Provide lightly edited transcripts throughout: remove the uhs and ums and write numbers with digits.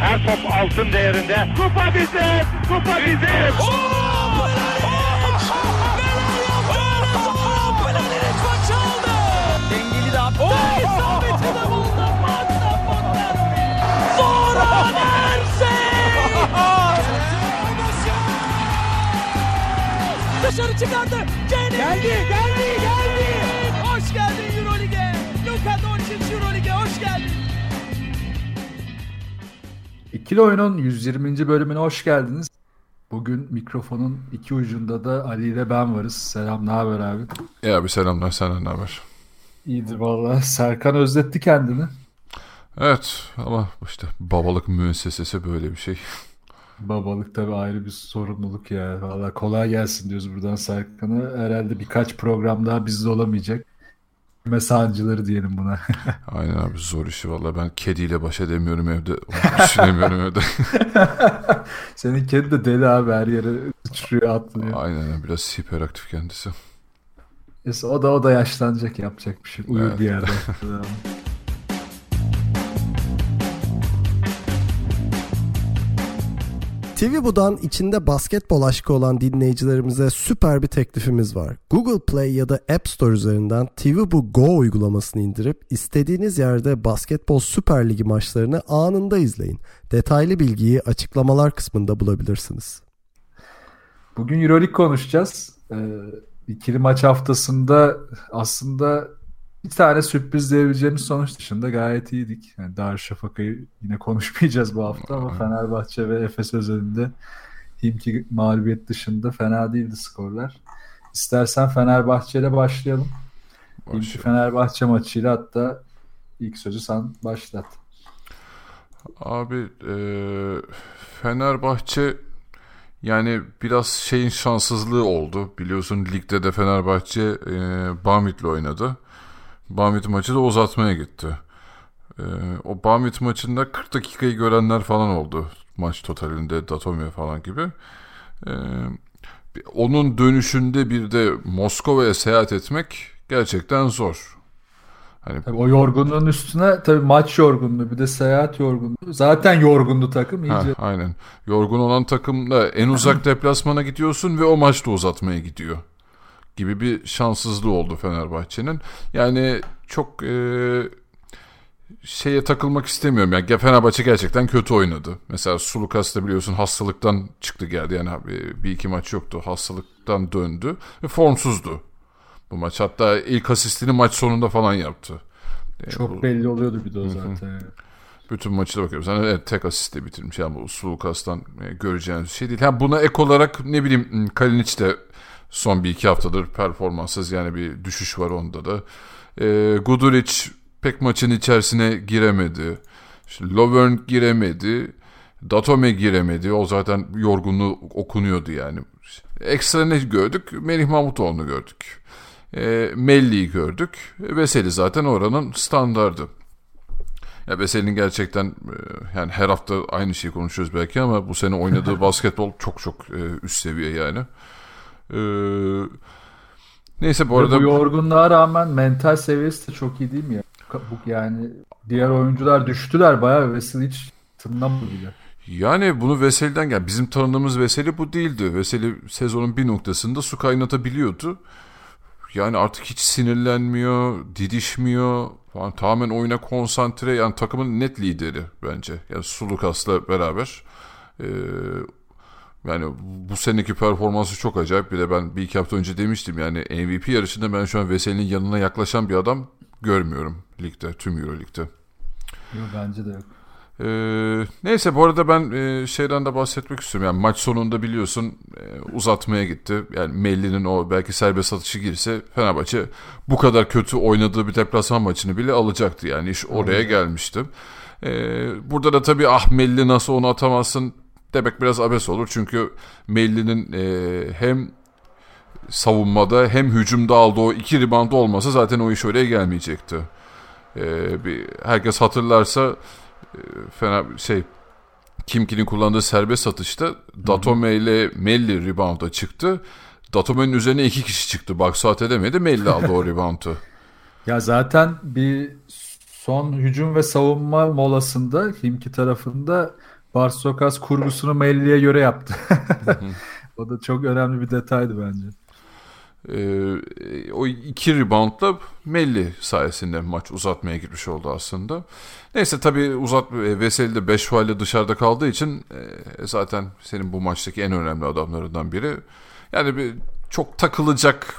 Her top altın değerinde. Kupa bizim! Kupa bizim! Pelanić maç çaldı! Dengeli de attı. İsabeti de buldu. Patla. Zoran Erceg! Dışarı çıkardı. Geldi. Hoş geldin EuroLeague'e. Luka Doncic EuroLeague'e hoş geldin. İkili Oyun'un 120. bölümüne hoş geldiniz. Bugün mikrofonun iki ucunda da Ali ile ben varız. Selam, ne haber abi? İyi abi, selamlar. Senden ne haber? İyidir vallahi. Serkan özletti kendini. Evet ama işte babalık müessesesi böyle bir şey. Babalık tabii ayrı bir sorumluluk ya. Valla kolay gelsin diyoruz buradan Serkan'a. Herhalde birkaç program daha bizde olamayacak. Mesancıları diyelim buna. Aynen abi, zor işi valla. Ben kediyle baş edemiyorum evde. Onu düşünemiyorum evde. Senin kedi de deli abi, her yere uçuruyor, atlıyor. Aynen, biraz hiperaktif kendisi. O da yaşlanacak, yapacak bir şey. Uyur evet. Bir yerde. TvBu'dan içinde basketbol aşkı olan dinleyicilerimize süper bir teklifimiz var. Google Play ya da App Store üzerinden TvBu Go uygulamasını indirip istediğiniz yerde Basketbol Süper Ligi maçlarını anında izleyin. Detaylı bilgiyi açıklamalar kısmında bulabilirsiniz. Bugün EuroLeague konuşacağız. İkili maç haftasında aslında bir tane sürpriz diyebileceğimiz sonuç dışında gayet iyiydik. Yani Darüşşafaka'yı yine konuşmayacağız bu hafta ama Fenerbahçe ve Efes özelinde Himki mağlubiyet dışında fena değildi skorlar. İstersen Fenerbahçe ile başlayalım. Himki Fenerbahçe maçıyla, hatta ilk sözü sen başlat. Abi Fenerbahçe yani biraz şeyin şanssızlığı oldu. Biliyorsun ligde de Fenerbahçe Bahmit'le oynadı. Bahmit maçı da uzatmaya gitti. O Bahmit maçında 40 dakikayı görenler falan oldu. Maç totalinde Datome falan gibi. Onun dönüşünde bir de Moskova'ya seyahat etmek gerçekten zor. Hani tabii o yorgunluğun üstüne tabii maç yorgunluğu, bir de seyahat yorgunluğu. Zaten yorgundu takım iyice. Ha, aynen. Yorgun olan takımla en uzak deplasmana gidiyorsun ve o maç da uzatmaya gidiyor. Gibi bir şanssızlığı oldu Fenerbahçe'nin. Yani çok şeye takılmak istemiyorum. Yani Fenerbahçe gerçekten kötü oynadı. Mesela Sulukas da biliyorsun hastalıktan çıktı geldi. Yani bir iki maç yoktu. Hastalıktan döndü ve formsuzdu bu maç. Hatta ilk asistini maç sonunda falan yaptı. Çok belli oluyordu bir de o zaten. Hı-hı. Bütün maçı da bakıyoruz. Yani evet, tek asiste bitirmiş. Yani bu Sulukas'tan göreceğiniz şey değil. Yani buna ek olarak ne bileyim Kalinić de son bir iki haftadır performanssız, yani bir düşüş var onda da. Guduric pek maçın içerisine giremedi. İşte Lauvergne giremedi. Datome giremedi. O zaten yorgunluğu okunuyordu yani. Ekstra ne gördük? Melih Mahmutoğlu'nu gördük. Melli'yi gördük. Veseli zaten oranın standardı. Ya Veseli'nin gerçekten yani her hafta aynı şeyi konuşuyoruz belki ama bu sene oynadığı basketbol çok üst seviye yani. Neyse bu arada bu yorgunluğa rağmen mental seviyesi de çok iyi değil mi ya? Yani diğer oyuncular düştüler bayağı, Veseli hiç tınlamıyor bile. Yani bunu Veseli'den gel. Yani bizim tanıdığımız Veseli bu değildi. Veseli sezonun bir noktasında su kaynatabiliyordu. Yani artık hiç sinirlenmiyor, didişmiyor falan, tamamen oyuna konsantre. Yani takımın net lideri bence. Yani Sulukas'la beraber yani bu seneki performansı çok acayip. Bir de ben bir iki hafta önce demiştim yani MVP yarışında ben şu an Veseli'nin yanına yaklaşan bir adam görmüyorum ligde, tüm EuroLeague'de. Yok, bence de yok. Neyse bu arada ben şeyden de bahsetmek istiyorum. Yani maç sonunda biliyorsun uzatmaya gitti. Yani Melli'nin o belki serbest atışı girse Fenerbahçe bu kadar kötü oynadığı bir deplasman maçını bile alacaktı. Yani iş oraya gelmişti. Burada da tabii Melli nasıl onu atamazsın demek biraz abes olur. Çünkü Melli'nin hem savunmada hem hücumda aldığı o iki ribandı olmasa zaten o iş oraya gelmeyecekti. Herkes hatırlarsa Kimki'nin kullandığı serbest atışta Datome ile Melli ribanda çıktı. Datome'nin üzerine iki kişi çıktı. Box out edemedi. Melli aldı o ribandı. Ya zaten bir son hücum ve savunma molasında Himki tarafında Barsokas kurgusunu Melli'ye göre yaptı. O da çok önemli bir detaydı bence. O iki reboundla Melli sayesinde maç uzatmaya gitmiş oldu aslında. Neyse tabii Veseli de 5 faulle dışarıda kaldığı için zaten senin bu maçtaki en önemli adamlarından biri. Yani bir çok takılacak,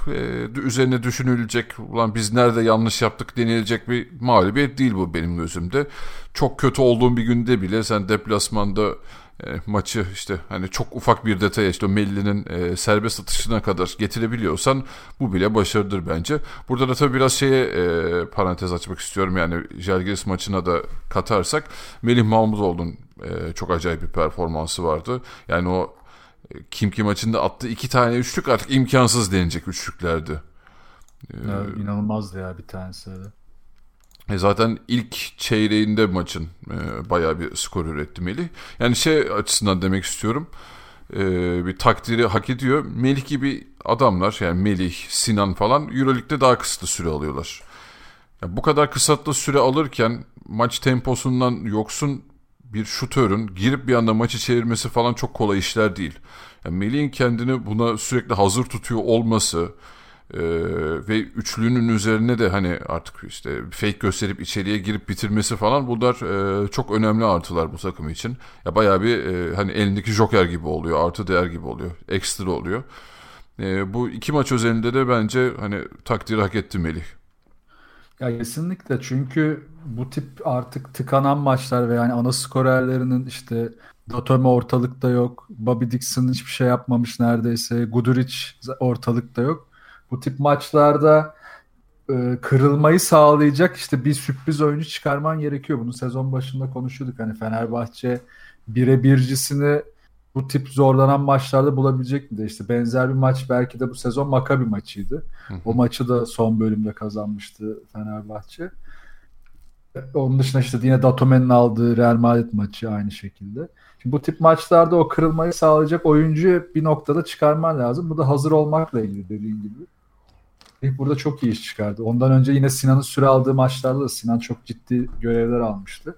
üzerine düşünülecek, ulan biz nerede yanlış yaptık denilecek bir mağlubiyet değil bu benim gözümde. Çok kötü olduğum bir günde bile sen deplasmanda maçı işte hani çok ufak bir detaya işte Melli'nin serbest atışına kadar getirebiliyorsan bu bile başarıdır bence. Burada da tabii biraz şeye parantez açmak istiyorum, yani Žalgiris maçına da katarsak Melih Mahmutoğlu'nun çok acayip bir performansı vardı. Yani o Himki maçında attığı 2 tane üçlük artık imkansız denilecek üçlüklerdi. Evet, inanılmazdı ya bir tanesi. Zaten ilk çeyreğinde maçın bayağı bir skor üretti Melih. Yani açısından demek istiyorum. Bir takdiri hak ediyor. Melih gibi adamlar, yani Melih, Sinan falan EuroLeague'de daha kısıtlı süre alıyorlar. Yani bu kadar kısıtlı süre alırken maç temposundan yoksun bir şutörün girip bir anda maçı çevirmesi falan çok kolay işler değil. Yani Melih'in kendini buna sürekli hazır tutuyor olması ve üçlünün üzerine de hani artık işte fake gösterip içeriye girip bitirmesi falan, bunlar çok önemli artılar bu takım için. Ya bayağı bir hani elindeki joker gibi oluyor, artı değer gibi oluyor, ekstra oluyor. Bu iki maç özelinde de bence hani takdiri hak etti Melih. Ya kesinlikle, çünkü bu tip artık tıkanan maçlar ve yani ana skorerlerinin işte Datome ortalıkta yok, Bobby Dixon hiçbir şey yapmamış neredeyse, Guduric ortalıkta yok. Bu tip maçlarda kırılmayı sağlayacak işte bir sürpriz oyuncu çıkarman gerekiyor. Bunu sezon başında konuşuyorduk. Hani Fenerbahçe birebircisini bu tip zorlanan maçlarda bulabilecek miydi? İşte benzer bir maç belki de bu sezon Makabi maçıydı. O maçı da son bölümde kazanmıştı Fenerbahçe. Onun dışında işte yine Datome'nin aldığı Real Madrid maçı aynı şekilde. Şimdi bu tip maçlarda o kırılmayı sağlayacak oyuncuyu bir noktada çıkarman lazım. Bu da hazır olmakla ilgili dediğin gibi. Burada çok iyi iş çıkardı. Ondan önce yine Sinan'ın süre aldığı maçlarda da Sinan çok ciddi görevler almıştı.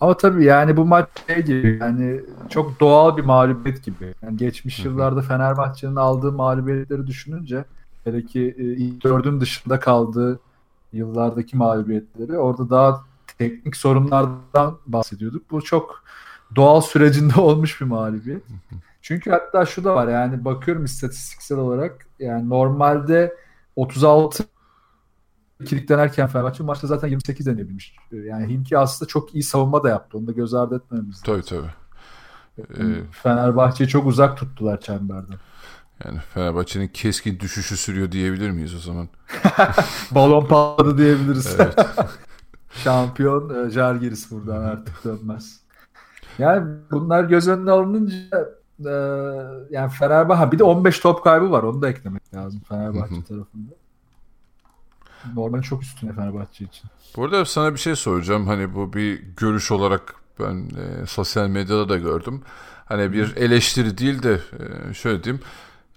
Ama tabii yani bu maç gibi, yani çok doğal bir mağlubiyet gibi. Yani geçmiş yıllarda Fenerbahçe'nin aldığı mağlubiyetleri düşününce, hele ki ilk dördün dışında kaldığı yıllardaki mağlubiyetleri, orada daha teknik sorunlardan bahsediyorduk. Bu çok doğal sürecinde olmuş bir mağlubiyet. Çünkü hatta şu da var, yani bakıyorum istatistiksel olarak, yani normalde 36 kilitlenerken Fenerbahçe maçta zaten 28 deneyebilmiş. Yani Himki aslında çok iyi savunma da yaptı. Onu da göz ardı etmemiz lazım. Tabii. Fenerbahçe'yi çok uzak tuttular çemberden. Yani Fenerbahçe'nin keskin düşüşü sürüyor diyebilir miyiz o zaman? Balon patladı diyebiliriz. Evet. Şampiyon Žalgiris buradan artık dönmez. Yani bunlar göz önüne alınınca yani Fenerbahçe bir de 15 top kaybı var. Onu da eklemek lazım Fenerbahçe tarafında. Normalde çok üstüne Fenerbahçe için. Bu arada sana bir şey soracağım. Hani bu bir görüş olarak ben sosyal medyada da gördüm. Hani bir eleştiri değil de şöyle diyeyim.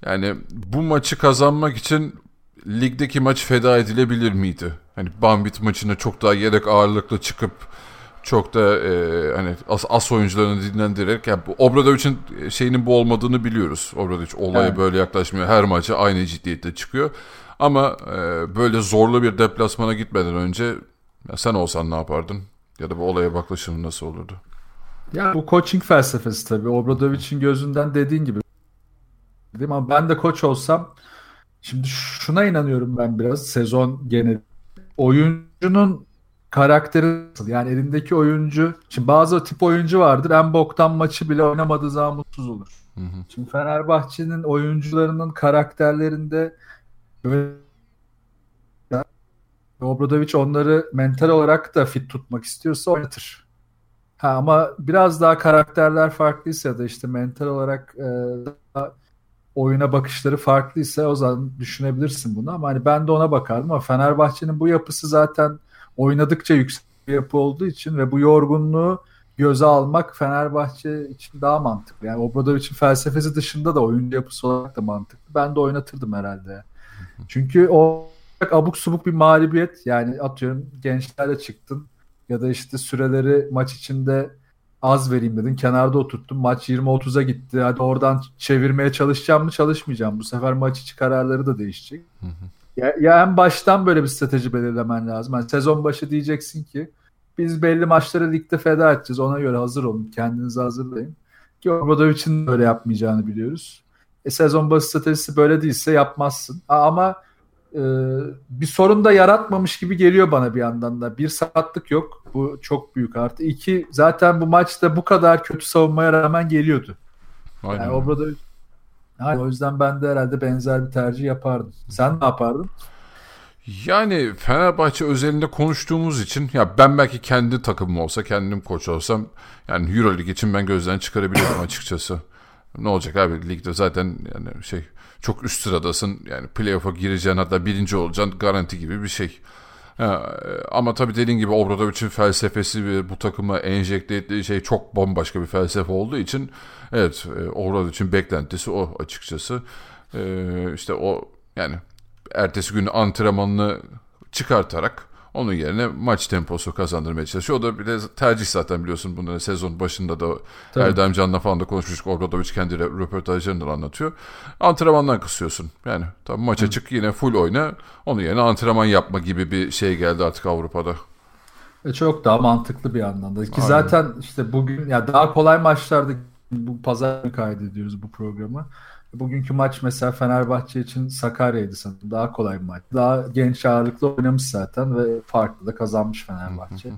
Yani bu maçı kazanmak için ligdeki maç feda edilebilir miydi? Hani Bambit maçına çok daha gerek ağırlıklı çıkıp çok da hani as oyuncularını dinlendirerek, yani Obradović'in şeyinin bu olmadığını biliyoruz. Obradović olaya böyle yaklaşmıyor. Her maça aynı ciddiyette çıkıyor. Ama böyle zorlu bir deplasmana gitmeden önce sen olsan ne yapardın? Ya da bu olaya bakışın nasıl olurdu? Ya bu coaching felsefesi tabii. Obradović'in gözünden dediğin gibi. Ama ben de koç olsam, şimdi şuna inanıyorum ben biraz sezon genel. Oyuncunun karakteri nasıl? Yani elindeki oyuncu. Şimdi bazı tip oyuncu vardır. En boktan maçı bile oynamadığı zaman mutsuz olur. Şimdi Fenerbahçe'nin oyuncularının karakterlerinde Obradović onları mental olarak da fit tutmak istiyorsa oynatır. Ama biraz daha karakterler farklıysa ya da işte mental olarak oyuna bakışları farklıysa o zaman düşünebilirsin bunu. Ama hani ben de ona bakardım, ama Fenerbahçe'nin bu yapısı zaten oynadıkça yüksek bir yapı olduğu için ve bu yorgunluğu göze almak Fenerbahçe için daha mantıklı. Yani Obradović'in felsefesi dışında da oyuncu yapısı olarak da mantıklı. Ben de oynatırdım herhalde. Çünkü o abuk subuk bir mağlubiyet, yani atıyorum gençlerle çıktın ya da işte süreleri maç içinde az vereyim dedin. Kenarda oturttun. Maç 20-30'a gitti. Hadi oradan çevirmeye çalışacağım mı çalışmayacağım. Bu sefer maç içi kararları da değişecek. Hı hı. Ya en baştan böyle bir strateji belirlemen lazım. Yani sezon başı diyeceksin ki biz belli maçları ligde feda edeceğiz. Ona göre hazır olun. Kendinizi hazırlayın. Ki Obradovic'in böyle yapmayacağını biliyoruz. Sezon başı stratejisi böyle değilse yapmazsın. Ama bir sorun da yaratmamış gibi geliyor bana bir yandan da. Bir sakatlık yok. Bu çok büyük artı. İki, zaten bu maçta bu kadar kötü savunmaya rağmen geliyordu. Aynen. Yani Obradović. O yüzden ben de herhalde benzer bir tercih yapardım. Sen ne yapardın? Yani Fenerbahçe özelinde konuştuğumuz için ya ben belki kendi takımım olsa, kendim koç olsam yani EuroLeague için ben gözden çıkarabilirim açıkçası. Ne olacak abi ligde zaten yani şey çok üst sıradasın. Yani playoff'a gireceksin hatta birinci olacaksın garanti gibi bir şey. Ha, ama tabii dediğin gibi Obradović'in felsefesi ve bu takıma enjekte ettiği şey çok bambaşka bir felsefe olduğu için evet Obradović'in beklentisi o açıkçası. İşte o yani ertesi gün antrenmanını çıkartarak onun yerine maç temposu kazandırmaya çalışıyor. O da bir de tercih zaten biliyorsun bunları sezon başında da tabii. Erdem Can'la falan da konuşmuştuk. Obradović kendi röportajlarını anlatıyor. Antrenmandan kısıyorsun. Yani tabii maça çık yine full oyna. Onun yerine antrenman yapma gibi bir şey geldi artık Avrupa'da. Çok daha mantıklı bir anlamda. Ki aynen. Zaten işte bugün ya daha kolay maçlarda bu pazar kaydediyoruz bu programı. Bugünkü maç mesela Fenerbahçe için Sakarya'ydı sanırım. Daha kolay bir maç. Daha genç ağırlıklı oynamış zaten ve farklı da kazanmış Fenerbahçe.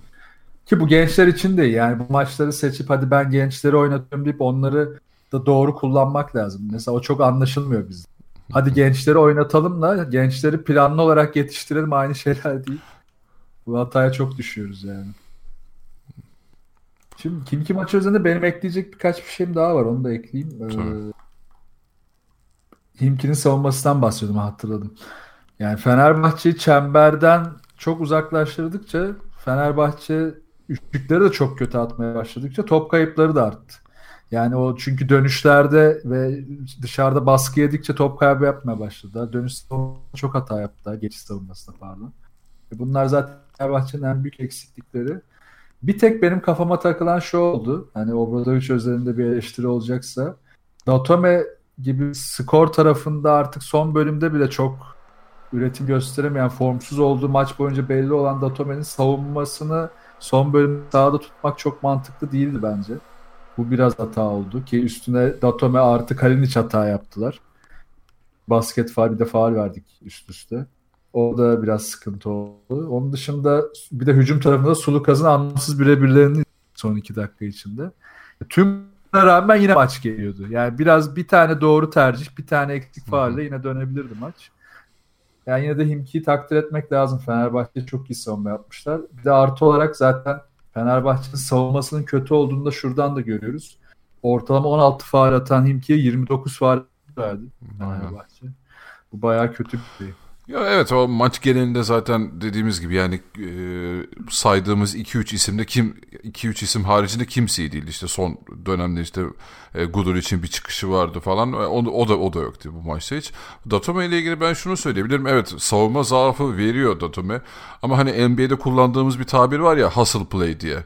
Ki bu gençler için de yani bu maçları seçip hadi ben gençleri oynatıyorum deyip onları da doğru kullanmak lazım. Mesela o çok anlaşılmıyor bizde. Hadi gençleri oynatalım da gençleri planlı olarak yetiştirelim aynı şeyler değil. Bu hataya çok düşüyoruz yani. Şimdi Himki maçı üzerinde benim ekleyecek birkaç bir şeyim daha var. Onu da ekleyeyim. Tabii. Himki'nin savunmasından bahsediyordum hatırladım. Yani Fenerbahçe'yi çemberden çok uzaklaştırdıkça Fenerbahçe üçlükleri de çok kötü atmaya başladıkça top kayıpları da arttı. Yani o çünkü dönüşlerde ve dışarıda baskı yedikçe top kaybı yapmaya başladı. Dönüş savunmasında çok hata yaptı. Geçiş savunmasında pardon. Bunlar zaten Fenerbahçe'nin en büyük eksiklikleri. Bir tek benim kafama takılan şu oldu. Hani Obradović üzerinde bir eleştiri olacaksa Datome gibi skor tarafında artık son bölümde bile çok üretim gösteremeyen formsuz olduğu maç boyunca belli olan Datome'nin savunmasını son bölümde sahada tutmak çok mantıklı değildi bence. Bu biraz hata oldu ki üstüne Datome artı Kalinić hata yaptılar. Basket faul bir de faul verdik üst üste. O da biraz sıkıntı oldu. Onun dışında bir de hücum tarafında Sulukas'ın anlamsız birebirlerini son 2 dakika içinde. Tüm rağmen yine maç geliyordu. Yani biraz bir tane doğru tercih, bir tane eksik faalle yine dönebilirdi maç. Yani yine de Himki'yi takdir etmek lazım. Fenerbahçe çok iyi savunma yapmışlar. Bir de artı olarak zaten Fenerbahçe'nin savunmasının kötü olduğunu da şuradan da görüyoruz. Ortalama 16 faal atan Himki'ye 29 faal verdi Fenerbahçe. Bu bayağı kötü bir şey. Ya evet o maç genelinde zaten dediğimiz gibi yani saydığımız 2-3 isimde kim 2-3 isim haricinde kimseyi değil işte son dönemde işte Guduric'in bir çıkışı vardı falan o da yoktu bu maçta hiç. Datome ile ilgili ben şunu söyleyebilirim. Evet savunma zaafı veriyor Datome ama hani NBA'de kullandığımız bir tabir var ya hustle play diye.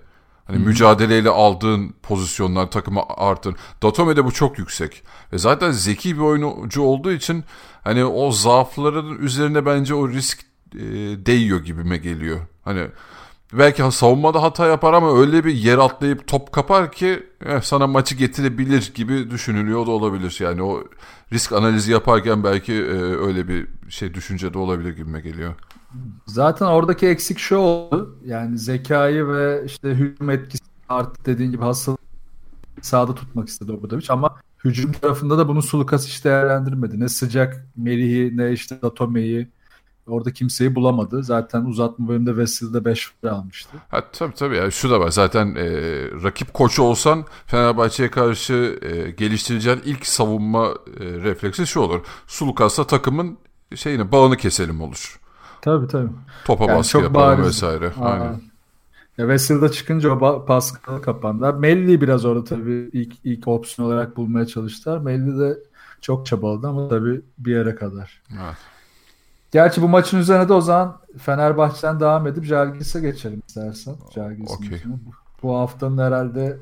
Hani mücadeleyle aldığın pozisyonlar takıma artın. Datome'de bu çok yüksek. Ve zaten zeki bir oyuncu olduğu için hani o zaafların üzerine bence o risk değiyor gibime geliyor. Hani belki savunmada hata yapar ama öyle bir yer atlayıp top kapar ki sana maçı getirebilir gibi düşünülüyor da olabilir. Yani o risk analizi yaparken belki öyle bir şey düşünce de olabilir gibime geliyor. Zaten oradaki eksik şu oldu. Yani zekayı ve işte hücum etkisi artık dediğin gibi hasıl sahada tutmak istedi Obradović ama hücum tarafında da bunu Sulukas hiç değerlendirmedi. Ne sıcak Melih'i ne işte Datome'yi orada kimseyi bulamadı. Zaten uzatma bölümünde Veseli'de 5 faul almıştı. Ha, tabii. Yani şu da var. Zaten rakip koçu olsan Fenerbahçe'ye karşı geliştireceğin ilk savunma refleksi şu olur. Sulukas'la takımın şeyini bağını keselim olur. Tabii. Topa yani baskı yapalım vesaire. Aynen. Ya Veseli'de çıkınca o baskı kapandı. Melli biraz orada tabii ilk opsiyon olarak bulmaya çalıştılar. Melli de çok çabaladı ama tabii bir yere kadar. Evet. Gerçi bu maçın üzerine de o zaman Fenerbahçe'den devam edip Žalgiris'e geçelim istersen. Okay. Bu haftanın herhalde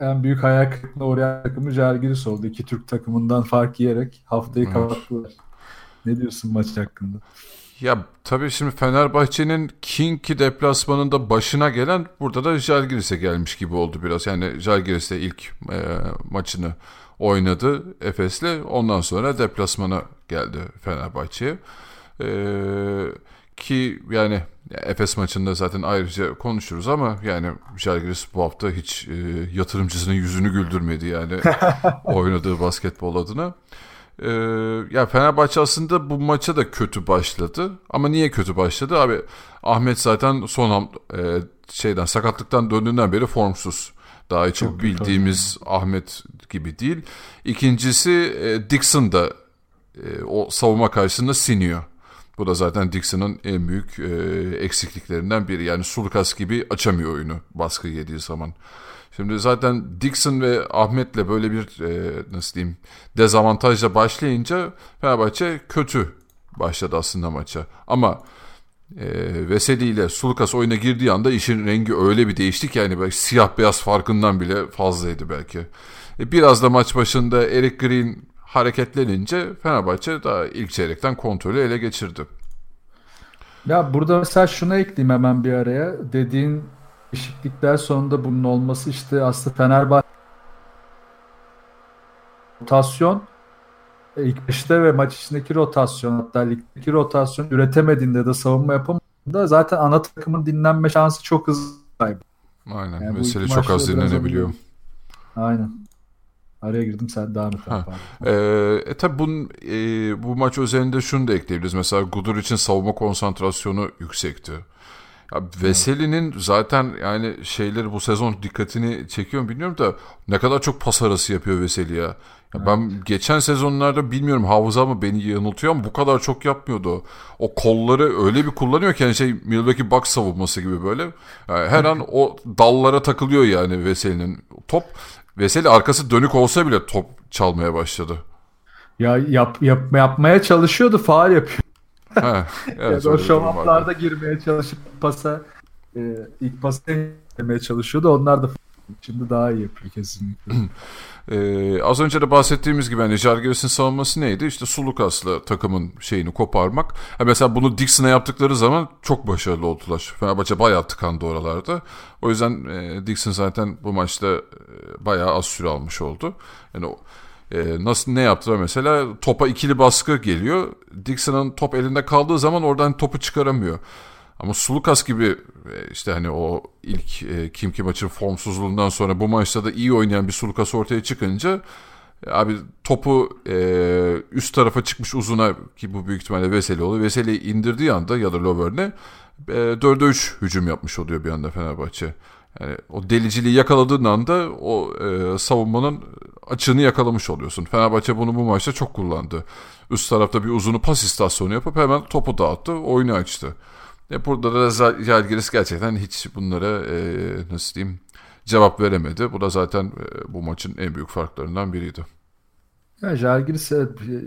en büyük hayal kırıklığına uğrayan takımı Žalgiris oldu. İki Türk takımından fark yiyerek haftayı kapattılar. Ne diyorsun maç hakkında? Ya tabii şimdi Fenerbahçe'nin Kinki deplasmanında başına gelen burada da Žalgiris'e gelmiş gibi oldu biraz. Yani Žalgiris'le ilk maçını oynadı Efes'le. Ondan sonra deplasmana geldi Fenerbahçe'ye. Ki yani Efes maçında zaten ayrıca konuşuruz ama yani Žalgiris bu hafta hiç yatırımcısının yüzünü güldürmedi yani oynadığı basketbol adına. Ya Fenerbahçe aslında bu maça da kötü başladı. Ama niye kötü başladı? Abi Ahmet zaten son sakatlıktan döndüğünden beri formsuz. Daha hiç bildiğimiz Ahmet gibi değil. İkincisi Dixon da o savunma karşısında siniyor. Bu da zaten Dixon'ın en büyük eksikliklerinden biri. Yani Sulukas gibi açamıyor oyunu baskı yediği zaman. Şimdi zaten Dixon ve Ahmet'le böyle bir dezavantajla başlayınca Fenerbahçe kötü başladı aslında maça. Ama Veseli ile Sulukas oyuna girdiği anda işin rengi öyle bir değişti ki yani siyah beyaz farkından bile fazlaydı belki. Biraz da maç başında Eric Green hareketlenince Fenerbahçe daha ilk çeyrekten kontrolü ele geçirdi. Ya burada mesela şunu ekleyeyim hemen bir araya. Dediğin değişiklikler sonunda bunun olması işte aslında Fenerbahçe rotasyon ilk beşte ve maç içindeki rotasyon hatta ligdeki rotasyon üretemediğinde de savunma yapamadığında zaten ana takımın dinlenme şansı çok hızlı kaybı. Aynen. Yani mesele çok az dinlenebiliyor. Aynen. Araya girdim sen devam et. Tabi bu maç özelinde şunu da ekleyebiliriz. Mesela Guduric'in savunma konsantrasyonu yüksekti. Ya Veseli'nin zaten yani şeyleri bu sezon dikkatini çekiyorum bilmiyorum da ne kadar çok pas arası yapıyor Veseli ya. Ben geçen sezonlarda bilmiyorum hafıza mı beni yanıltıyor ama bu kadar çok yapmıyordu. O kolları öyle bir kullanıyor ki yani Milwaukee Bucks savunması gibi böyle. Yani her an o dallara takılıyor yani Veseli'nin top. Veseli arkası dönük olsa bile top çalmaya başladı. Ya yapmaya çalışıyordu, faul yapıyor. Evet, yani o şovaplarda girmeye çalışıp ilk pasa girmeye çalışıyordu. Onlar da şimdi daha iyi yapıyor kesinlikle. Az önce de bahsettiğimiz gibi yani Žalgiris'in savunması neydi? İşte Sulukas'la takımın şeyini koparmak. Mesela bunu Dixon'a yaptıkları zaman çok başarılı oldular. Fenerbahçe bayağı tıkandı oralarda. O yüzden Dixon zaten bu maçta bayağı az süre almış oldu. Yani nasıl ne yaptılar mesela topa ikili baskı geliyor. Dixon'ın top elinde kaldığı zaman oradan topu çıkaramıyor. Ama Sulukas gibi işte hani o ilk Himki maçın formsuzluğundan sonra bu maçta da iyi oynayan bir Sulukas ortaya çıkınca abi topu üst tarafa çıkmış uzuna ki bu büyük ihtimalle Veseli oluyor. Veseli indirdiği anda ya da Lauvergne 4'e 3 hücum yapmış oluyor bir anda Fenerbahçe. Yani o deliciliği yakaladığın anda o savunmanın açığını yakalamış oluyorsun. Fenerbahçe bunu bu maçta çok kullandı. Üst tarafta bir uzunu pas istasyonu yapıp hemen topu dağıttı, oyunu açtı. Burada da Žalgiris gerçekten hiç bunlara cevap veremedi. Bu da zaten bu maçın en büyük farklarından biriydi. Ya Žalgiris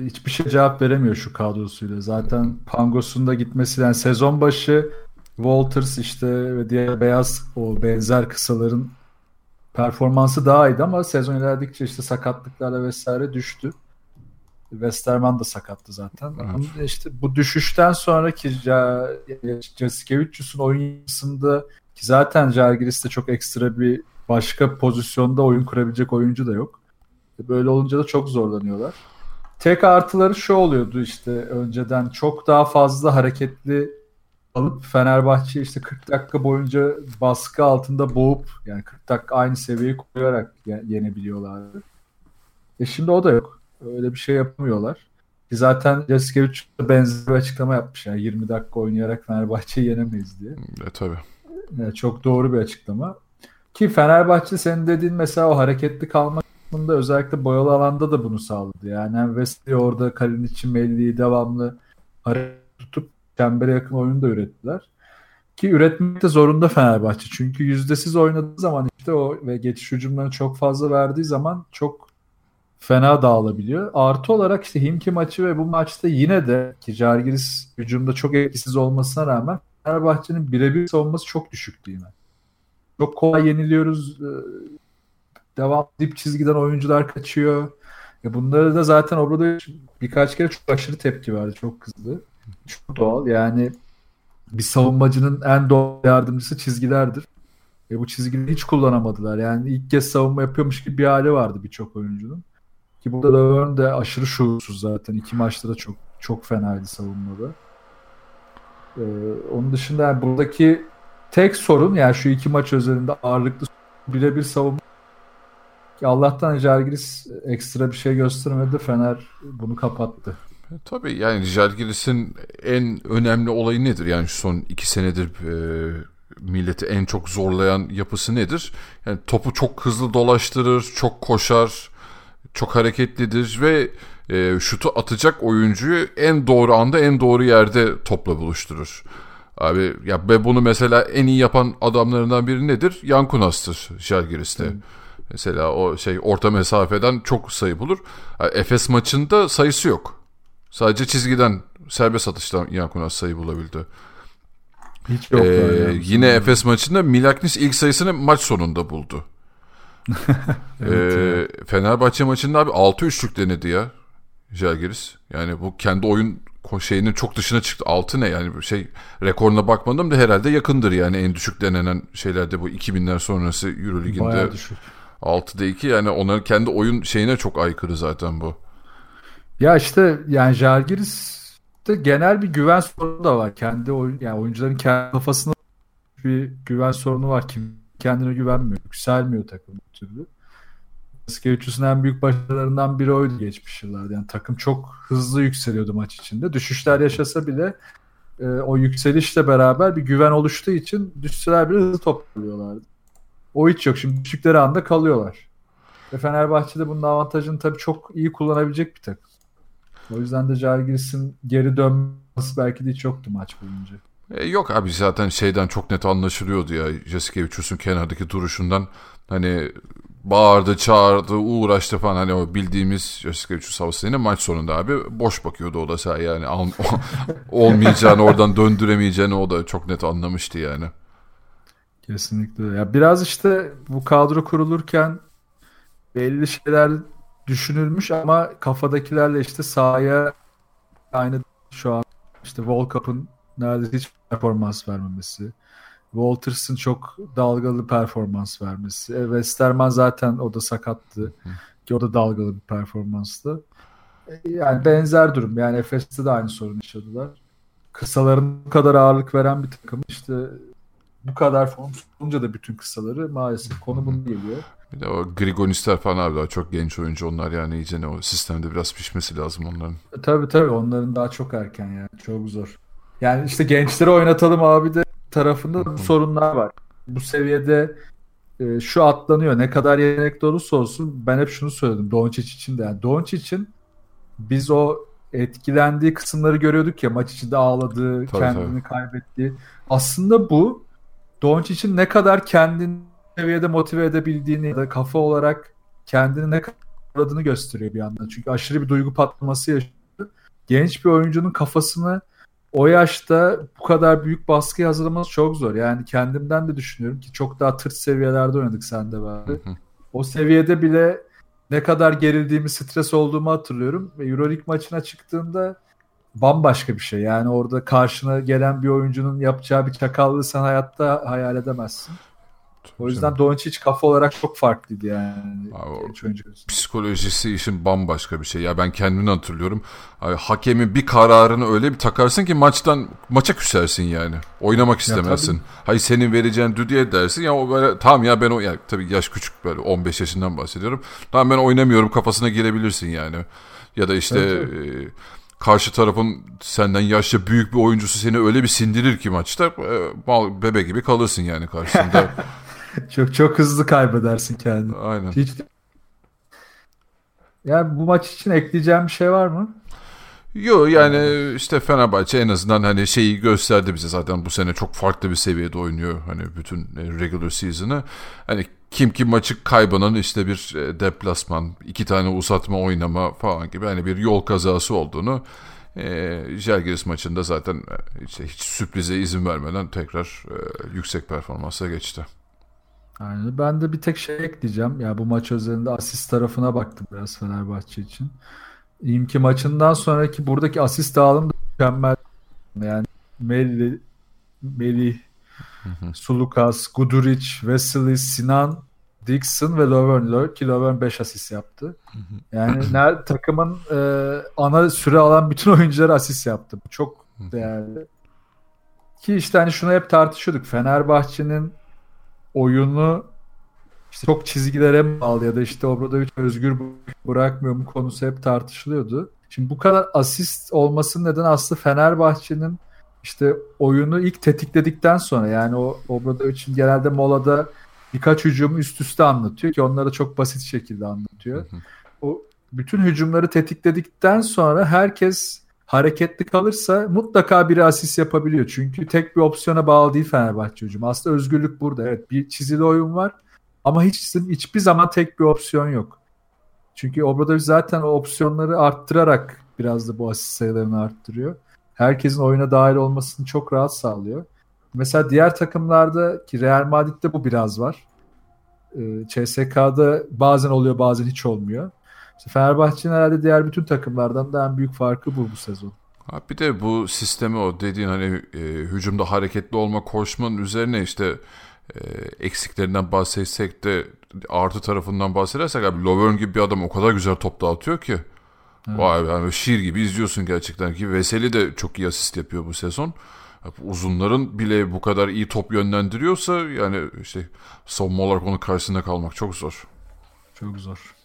hiçbir şey cevap veremiyor şu kadrosuyla. Zaten Pangos'un da gitmesiyle yani sezon başı Walters işte ve diğer beyaz o benzer kısaların performansı daha iyiydi ama sezon ilerledikçe işte sakatlıklarla vesaire düştü. Westerman da sakattı zaten. Evet. Ama işte bu düşüşten sonraki Jasikevičius'un oyuncusunda ki zaten Žalgiris'te çok ekstra bir başka pozisyonda oyun kurabilecek oyuncu da yok. Böyle olunca da çok zorlanıyorlar. Tek artıları şu oluyordu işte önceden çok daha fazla hareketli alıp Fenerbahçe işte 40 dakika boyunca baskı altında boğup yani 40 dakika aynı seviyeyi koruyarak yenebiliyorlardı. Şimdi o da yok. Öyle bir şey yapamıyorlar. Ki zaten Jasikevičius da benzer bir açıklama yapmış. Yani 20 dakika oynayarak Fenerbahçe'yi yenemeyiz diye. Tabii. Yani çok doğru bir açıklama. Ki Fenerbahçe senin dediğin mesela o hareketli kalma kısmında özellikle boyalı alanda da bunu sağladı. Yani hem Veseli orada Kalinić, Melli'yi devamlı hareket tutup çembere yakın oyunu da ürettiler. Ki üretmek de zorunda Fenerbahçe. Çünkü yüzdesiz oynadığı zaman işte o ve geçiş hücumlarını çok fazla verdiği zaman çok fena dağılabiliyor. Artı olarak işte Himki maçı ve bu maçta yine de ki Žalgiris hücumda çok etkisiz olmasına rağmen Fenerbahçe'nin birebir savunması çok düşüktü yine. Çok kolay yeniliyoruz. Devam dip çizgiden oyuncular kaçıyor. Bunları da zaten Obradović birkaç kere çok aşırı tepki verdi. Çok kızdı. Çok doğal. Yani bir savunmacının en doğal yardımcısı çizgilerdir. Bu çizgiyi hiç kullanamadılar. Yani ilk kez savunma yapıyormuş gibi bir hali vardı birçok oyuncunun. Ki burada Lauvergne de aşırı şuursuz zaten. 2 maçta da çok çok fenaydı savunmada. Onun dışında yani buradaki tek sorun yani şu 2 maç özelinde ağırlıklı birebir savunma. Ki Allah'tan Žalgiris ekstra bir şey göstermedi. Fener bunu kapattı. Tabii yani Žalgiris'in en önemli olayı nedir? Yani şu son 2 senedir milleti en çok zorlayan yapısı nedir? Yani topu çok hızlı dolaştırır, çok koşar, çok hareketlidir ve şutu atacak oyuncuyu en doğru anda, en doğru yerde topla buluşturur. Abi ya ve bunu mesela en iyi yapan adamlarından biri nedir? Jankunas'tır Žalgiris'te. Mesela o orta mesafeden çok sayı bulur. Yani Efes maçında sayısı yok. Sadece çizgiden serbest atıştan Jankunas sayı bulabildi. Hiç yok yani. Yine Efes maçında Milaknis ilk sayısını maç sonunda buldu. Evet, Fenerbahçe maçında abi 6 üçlük denedi ya Žalgiris. Yani bu kendi oyun şeyinin çok dışına çıktı. 6 ne yani rekoruna bakmadım da herhalde yakındır yani en düşük denenen şeylerde bu 2000'ler sonrası EuroLeague'inde 6'da 2 yani onların kendi oyun şeyine çok aykırı zaten bu. Ya işte yani Žalgiris'te genel bir güven sorunu da var. Kendi oyun yani oyuncuların kendi kafasında bir güven sorunu var kim kendine güvenmiyor. Yükselmiyor takım bu türlü. SK3'ün en büyük başarılarından biri oydu geçmiş yıllarda. Yani takım çok hızlı yükseliyordu maç içinde. Düşüşler yaşasa bile o yükselişle beraber bir güven oluştuğu için düşseler bile hızlı topluyorlardı. O hiç yok. Şimdi düşükleri anda kalıyorlar. Ve Fenerbahçe'de bunun avantajını tabii çok iyi kullanabilecek bir takım. O yüzden de Žalgiris'in geri dönmesi belki de hiç yoktu maç boyunca. Yok abi zaten çok net anlaşılıyordu ya Jasikevičius'un kenardaki duruşundan hani bağırdı, çağırdı, uğraştı falan hani o bildiğimiz Jasikevičius havası yine maç sonunda abi boş bakıyordu o da sahaya yani olmayacağını oradan döndüremeyeceğini o da çok net anlamıştı yani. Kesinlikle. Ya biraz işte bu kadro kurulurken belli şeyler düşünülmüş ama kafadakilerle işte sahaya aynı şu an işte World Cup'ın neredeyse hiç performans vermemesi. Walters'ın çok dalgalı performans vermesi. Westerman zaten o da sakattı. Ki o da dalgalı bir performanstı. Yani benzer durum. Yani Efes'te de aynı sorun yaşadılar. Kısaların bu kadar ağırlık veren bir takım. İşte bu kadar form olunca da bütün kısaları maalesef konu bunu geliyor. Bir de o Grigonisler falan abi daha çok genç oyuncu onlar yani iyice o sistemde biraz pişmesi lazım onların. Tabii onların daha çok erken yani. Çok zor. Yani işte gençleri oynatalım abi de tarafında bu sorunlar var. Bu seviyede şu atlanıyor. Ne kadar yetenekli olursa olsun ben hep şunu söyledim Doncic için de. Yani Doncic'in biz o etkilendiği kısımları görüyorduk ya maç içinde ağladığı, kendini kaybettiği. Aslında bu Doncic'in ne kadar kendini seviyede motive edebildiğini ya da kafa olarak kendini ne kadar aradığını gösteriyor bir yandan. Çünkü aşırı bir duygu patlaması yaşıyor. Genç bir oyuncunun kafasını o yaşta bu kadar büyük baskıya hazırlaması çok zor. Yani kendimden de düşünüyorum ki çok daha tırt seviyelerde oynadık sen de bari. O seviyede bile ne kadar gerildiğimi, stres olduğumu hatırlıyorum. Ve EuroLeague maçına çıktığımda bambaşka bir şey. Yani orada karşına gelen bir oyuncunun yapacağı bir çakallığı sen hayatta hayal edemezsin. O yüzden Doncic kafa olarak çok farklıydı yani. Abi, psikolojisi işin bambaşka bir şey. Ya ben kendimi hatırlıyorum. Abi, hakemin bir kararını öyle bir takarsın ki maça küsersin yani. Oynamak istemezsin. Ya, hayır senin vereceğin düdüğe dersin. Ya o böyle tamam ya ben o yani, tabii yaş küçük böyle 15 yaşından bahsediyorum. Tamam ben oynamıyorum kafasına girebilirsin yani. Ya da işte karşı tarafın senden yaşça büyük bir oyuncusu seni öyle bir sindirir ki maçta bebe gibi kalırsın yani karşısında. Çok hızlı kaybedersin kendini. Aynen. Hiç... Yani bu maç için ekleyeceğim bir şey var mı? Yo yani işte Fenerbahçe en azından hani şeyi gösterdi bize, zaten bu sene çok farklı bir seviyede oynuyor hani bütün regular season'ı. Hani kim maçı kaybanın işte bir deplasman, 2 tane uzatma oynama falan gibi hani bir yol kazası olduğunu Žalgiris maçında zaten işte hiç sürprize izin vermeden tekrar yüksek performansa geçti. Yani ben de bir tek şey ekleyeceğim. Ya bu maç özelinde asist tarafına baktım biraz Fenerbahçe için. Himki maçından sonraki buradaki asist dağılımı da mükemmel. Yani Melih, Sulukas, Guduric, Veseli, Sinan, Dixon ve Lauvergne ki Lauvergne 5 asist yaptı. Yani takımın ana süre alan bütün oyuncuları asist yaptı. Bu çok değerli. Ki işte hani şunu hep tartışıyorduk. Fenerbahçe'nin oyunu işte çok çizgilere mi bağlı ya da işte Obradović özgür bırakmıyor mu konusu hep tartışılıyordu. Şimdi bu kadar asist olmasının nedeni aslında Fenerbahçe'nin işte oyunu ilk tetikledikten sonra, yani o Obradović'in genelde molada birkaç hücumu üst üste anlatıyor ki onları çok basit şekilde anlatıyor. O bütün hücumları tetikledikten sonra herkes hareketli kalırsa mutlaka biri asist yapabiliyor. Çünkü tek bir opsiyona bağlı değil Fenerbahçe hücumu. Aslında özgürlük burada. Evet, bir çizili oyun var ama hiçbir zaman tek bir opsiyon yok. Çünkü Obradović zaten o opsiyonları arttırarak biraz da bu asist sayılarını arttırıyor. Herkesin oyuna dahil olmasını çok rahat sağlıyor. Mesela diğer takımlarda ki Real Madrid'de bu biraz var. CSK'da bazen oluyor bazen hiç olmuyor. Fenerbahçe'nin herhalde diğer bütün takımlardan da en büyük farkı bu sezon. Ha, bir de bu sistemi o dediğin hani hücumda hareketli olma, koşmanın üzerine işte eksiklerinden bahsetsek de artı tarafından bahsedersek abi Lauvergne gibi bir adam o kadar güzel top dağıtıyor ki. Evet. Vay be, yani şiir gibi izliyorsun gerçekten ki Veseli de çok iyi asist yapıyor bu sezon. Uzunların bile bu kadar iyi top yönlendiriyorsa yani işte savunma olarak onun karşısında kalmak çok zor. Çok zor.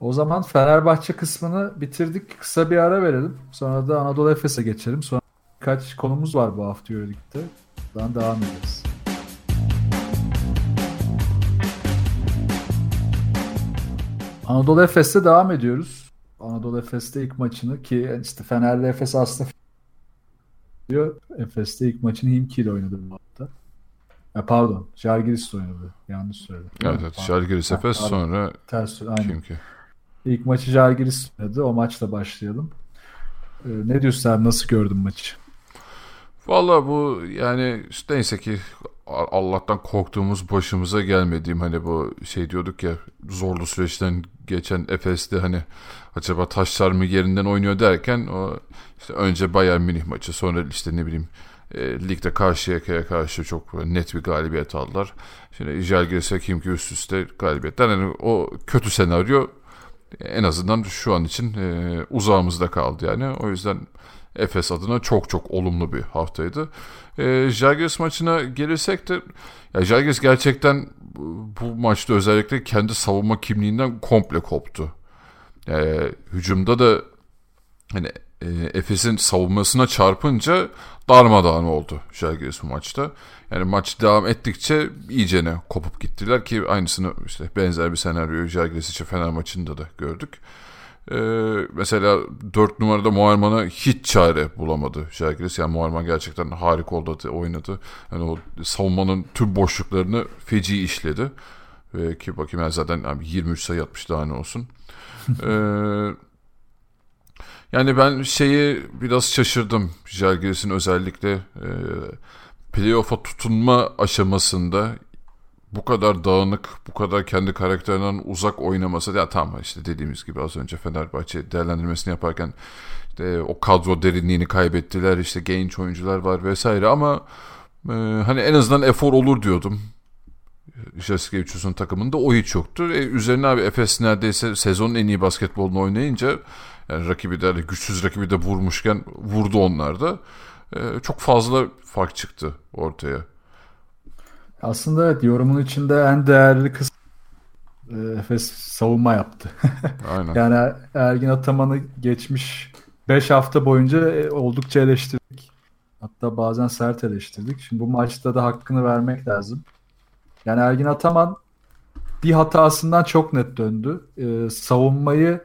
O zaman Fenerbahçe kısmını bitirdik. Kısa bir ara verelim. Sonra da Anadolu Efes'e geçelim. Sonra birkaç konumuz var bu hafta EuroLeague'de. Buradan devam edeceğiz. Anadolu Efes'te devam ediyoruz. Anadolu Efes'te ilk maçını ki işte Fenerli Efes aslında diyor. Efes'te ilk maçını Himki ile oynadı bu hafta. Pardon. Žalgiris oynadı. Yanlış söyledim. Evet. Žalgiris Efes sonra Himki. İlk maçı Žalgiris oynadı. O maçla başlayalım. Ne diyorsun abi? Nasıl gördün maçı? Valla bu yani işte neyse ki Allah'tan korktuğumuz başımıza gelmediğim hani bu şey diyorduk ya, zorlu süreçten geçen Efes'te hani acaba taşlar mı yerinden oynuyor derken o işte önce Bayern Münih maçı, sonra işte ne bileyim ligde Karşıyaka'ya karşı çok net bir galibiyet aldılar. Şimdi Žalgiris'e Himki üst üste galibiyetler. Yani o kötü senaryo en azından şu an için uzağımızda kaldı yani. O yüzden Efes adına çok çok olumlu bir haftaydı. Žalgiris maçına gelirsek de Žalgiris gerçekten bu maçta özellikle kendi savunma kimliğinden komple koptu. Hücumda da hani Efes'in savunmasına çarpınca darmadağın oldu Žalgiris bu maçta. Yani maç devam ettikçe iyicene kopup gittiler ki aynısını işte benzer bir senaryoyu Žalgiris için Fener maçında da gördük. Mesela 4 numarada Muharman'a hiç çare bulamadı Žalgiris. Yani Muharman gerçekten harika oldu, oynadı. Yani o savunmanın tüm boşluklarını feci işledi. Ki bakayım yani zaten yani 23 sayı atmış, daha ne olsun. Yani ben şeyi biraz şaşırdım. Žalgiris'in özellikle playoff'a tutunma aşamasında bu kadar dağınık, bu kadar kendi karakterinden uzak oynaması. Ya tamam işte dediğimiz gibi az önce Fenerbahçe değerlendirmesini yaparken işte o kadro derinliğini kaybettiler. İşte genç oyuncular var vesaire ama hani en azından efor olur diyordum. Jasikeviç'in takımında o hiç yoktu. Üzerine abi Efes neredeyse sezonun en iyi basketbolunu oynayınca yani rakibi de güçsüz rakibi de vurmuşken vurdu onlar da. Çok fazla fark çıktı ortaya. Aslında evet, yorumun içinde en değerli kısmı Efes savunma yaptı. Aynen. Yani Ergin Ataman'ı geçmiş 5 hafta boyunca oldukça eleştirdik. Hatta bazen sert eleştirdik. Şimdi bu maçta da hakkını vermek lazım. Yani Ergin Ataman bir hatasından çok net döndü. Savunmayı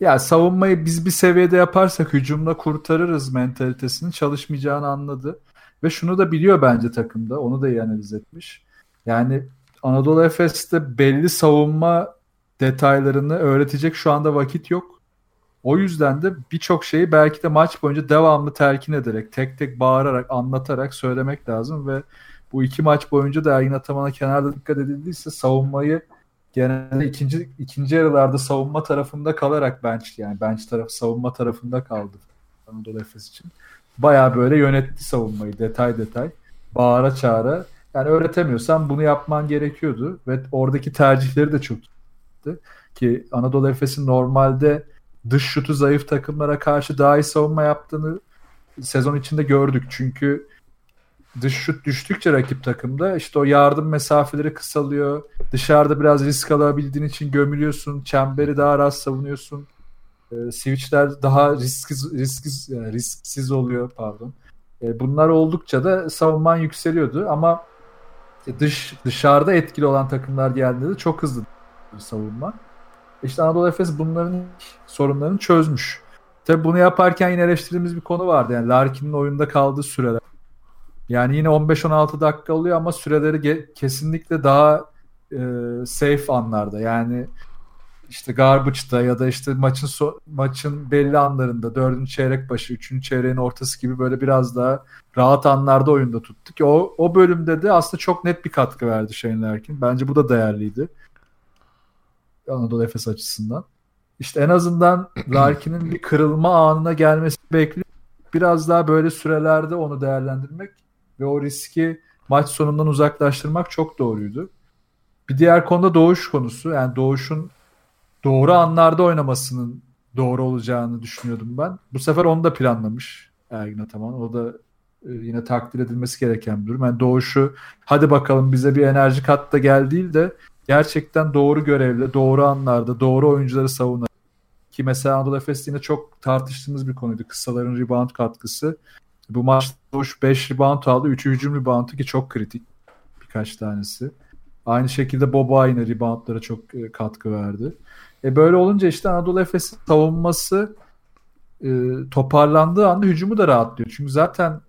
Ya savunmayı biz bir seviyede yaparsak hücumla kurtarırız mentalitesinin çalışmayacağını anladı. Ve şunu da biliyor bence takımda. Onu da iyi analiz etmiş. Yani Anadolu Efes'te belli savunma detaylarını öğretecek şu anda vakit yok. O yüzden de birçok şeyi belki de maç boyunca devamlı telkin ederek, tek tek bağırarak, anlatarak söylemek lazım ve bu iki maç boyunca da Ergin Ataman'a kenarda dikkat edildiyse savunmayı genelde ikinci yarılarda savunma tarafında kalarak savunma tarafında kaldı Anadolu Efes için. Bayağı böyle yönetti savunmayı detay detay, bağıra çağıra. Yani öğretemiyorsan bunu yapman gerekiyordu ve oradaki tercihleri de çok iyiydi. Ki Anadolu Efes'in normalde dış şutu zayıf takımlara karşı daha iyi savunma yaptığını sezon içinde gördük. Çünkü dış şut düştükçe rakip takımda işte o yardım mesafeleri kısalıyor. Dışarıda biraz risk alabildiğin için gömülüyorsun. Çemberi daha rahat savunuyorsun. Switch'ler daha risksiz oluyor. Bunlar oldukça da savunman yükseliyordu ama dışarıda etkili olan takımlar geldiğinde çok hızlı savunma. İşte Anadolu Efes bunların sorunlarını çözmüş. Tabii bunu yaparken yine eleştirdiğimiz bir konu vardı. Yani Larkin'in oyunda kaldığı süreler. Yani yine 15-16 dakika oluyor ama süreleri kesinlikle daha safe anlarda. Yani işte garbage'da ya da işte maçın belli anlarında 4. çeyrek başı, 3. çeyreğin ortası gibi böyle biraz daha rahat anlarda oyunda tuttuk. O bölümde de aslında çok net bir katkı verdi Shane Larkin. Bence bu da değerliydi Anadolu Efes açısından. İşte en azından Larkin'in bir kırılma anına gelmesi bekliyor. Biraz daha böyle sürelerde onu değerlendirmek ve o riski maç sonundan uzaklaştırmak çok doğruydu. Bir diğer konuda Doğuş konusu. Yani Doğuş'un doğru anlarda oynamasının doğru olacağını düşünüyordum ben. Bu sefer onu da planlamış Ergin Ataman. O da yine takdir edilmesi gereken bir durum. Yani Doğuş'u hadi bakalım bize bir enerji kat da gel değil de gerçekten doğru görevle, doğru anlarda, doğru oyuncuları savunan. Ki mesela Anadolu Efes'te yine çok tartıştığımız bir konuydu. Kısaların rebound katkısı. Bu maçta Doğuş 5 rebound aldı. 3'ü hücum reboundu ki çok kritik birkaç tanesi. Aynı şekilde Boba yine reboundlara çok katkı verdi. Böyle olunca işte Anadolu Efes'in savunması toparlandığı anda hücumu da rahatlıyor. Çünkü zaten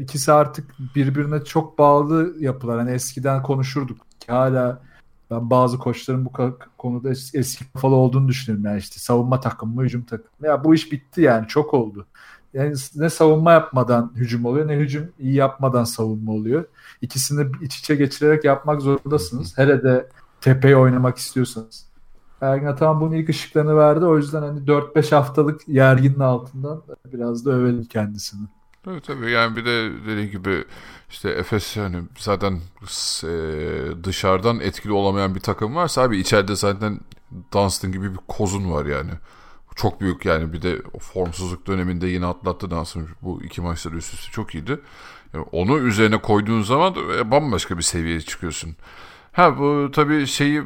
ikisi artık birbirine çok bağlı yapılar. Hani eskiden konuşurduk ki hala ben bazı koçların bu konuda eski kafalı olduğunu düşünüyorum. Yani işte savunma takımı, hücum takımı. Ya bu iş bitti yani çok oldu. Yani ne savunma yapmadan hücum oluyor ne hücum iyi yapmadan savunma oluyor. İkisini iç içe geçirerek yapmak zorundasınız. Hele de tepeye oynamak istiyorsanız. Ergin Ataman bunun ilk ışıklarını verdi. O yüzden hani 4-5 haftalık yerginin altından biraz da övelim kendisini. Tabii yani bir de dediğim gibi işte Efes hani zaten dışarıdan etkili olamayan bir takım varsa abi içeride zaten Dunstan gibi bir kozun var yani. Çok büyük yani bir de formsuzluk döneminde yine atlattı Dunstan. Bu iki maçlar üst üste çok iyiydi. Yani onu üzerine koyduğun zaman bambaşka bir seviyeye çıkıyorsun. Ha bu tabii şeyi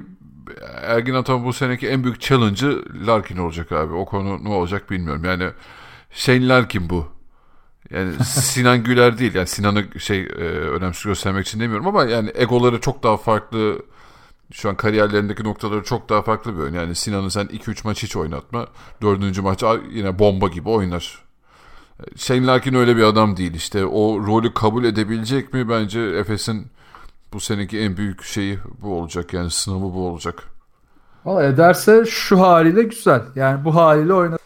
Ergin Ataman bu seneki en büyük challenge'ı Larkin olacak abi. O konu ne olacak bilmiyorum. Yani Shane Larkin bu. Yani Sinan Güler değil. Yani Sinan'ı önemsiz göstermek için demiyorum ama yani egoları çok daha farklı. Şu an kariyerlerindeki noktaları çok daha farklı bir oyun. Yani Sinan'ı sen 2-3 maç hiç oynatma. 4. maç yine bomba gibi oynar. Shane Larkin öyle bir adam değil işte. O rolü kabul edebilecek mi? Bence Efes'in bu seneki en büyük şeyi bu olacak. Yani sınavı bu olacak. Valla ederse şu haliyle güzel. Yani bu haliyle oynar.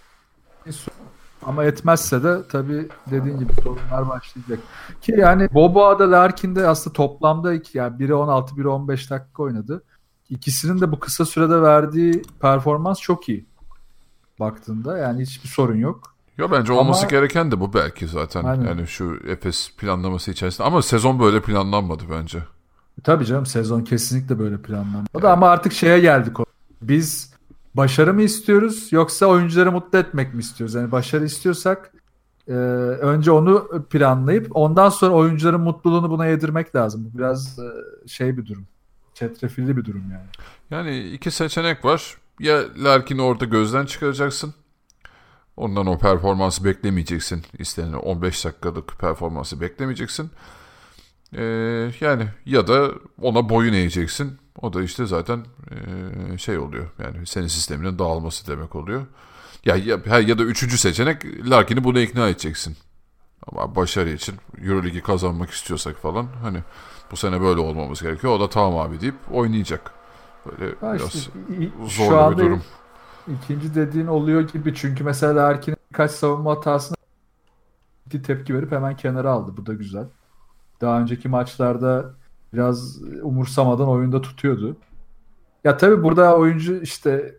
Ama etmezse de tabii dediğin gibi sorunlar başlayacak. Ki yani Boba'da Larkin'de aslında toplamda yani biri 16, biri 15 dakika oynadı. İkisinin de bu kısa sürede verdiği performans çok iyi. Baktığında yani hiçbir sorun yok. Ya bence olması gereken de bu belki zaten. Aynen. Yani şu Efes planlaması içerisinde. Ama sezon böyle planlanmadı bence. Tabii canım sezon kesinlikle böyle planlanmadı. Yani. Ama artık şeye geldik. Biz başarı mı istiyoruz yoksa oyuncuları mutlu etmek mi istiyoruz? Yani başarı istiyorsak önce onu planlayıp ondan sonra oyuncuların mutluluğunu buna yedirmek lazım. Bu biraz bir durum. Çetrefilli bir durum yani. Yani iki seçenek var. Ya Larkin'i orada gözden çıkaracaksın. Ondan o performansı beklemeyeceksin. İstenen 15 dakikalık performansı beklemeyeceksin. Yani ya da ona boyun eğeceksin. O da işte zaten şey oluyor. Yani senin sisteminin dağılması demek oluyor. Ya da üçüncü seçenek, Larkin'i buna ikna edeceksin. Ama başarı için EuroLeague'i kazanmak istiyorsak falan, hani bu sene böyle olmamız gerekiyor. O da tamam abi deyip oynayacak. Böyle ya biraz işte, zorlu bir durum. İkinci dediğin oluyor gibi. Çünkü mesela Larkin'in birkaç savunma hatasına tepki verip hemen kenara aldı. Bu da güzel. Daha önceki maçlarda biraz umursamadan oyunda tutuyordu. Ya tabii burada oyuncu işte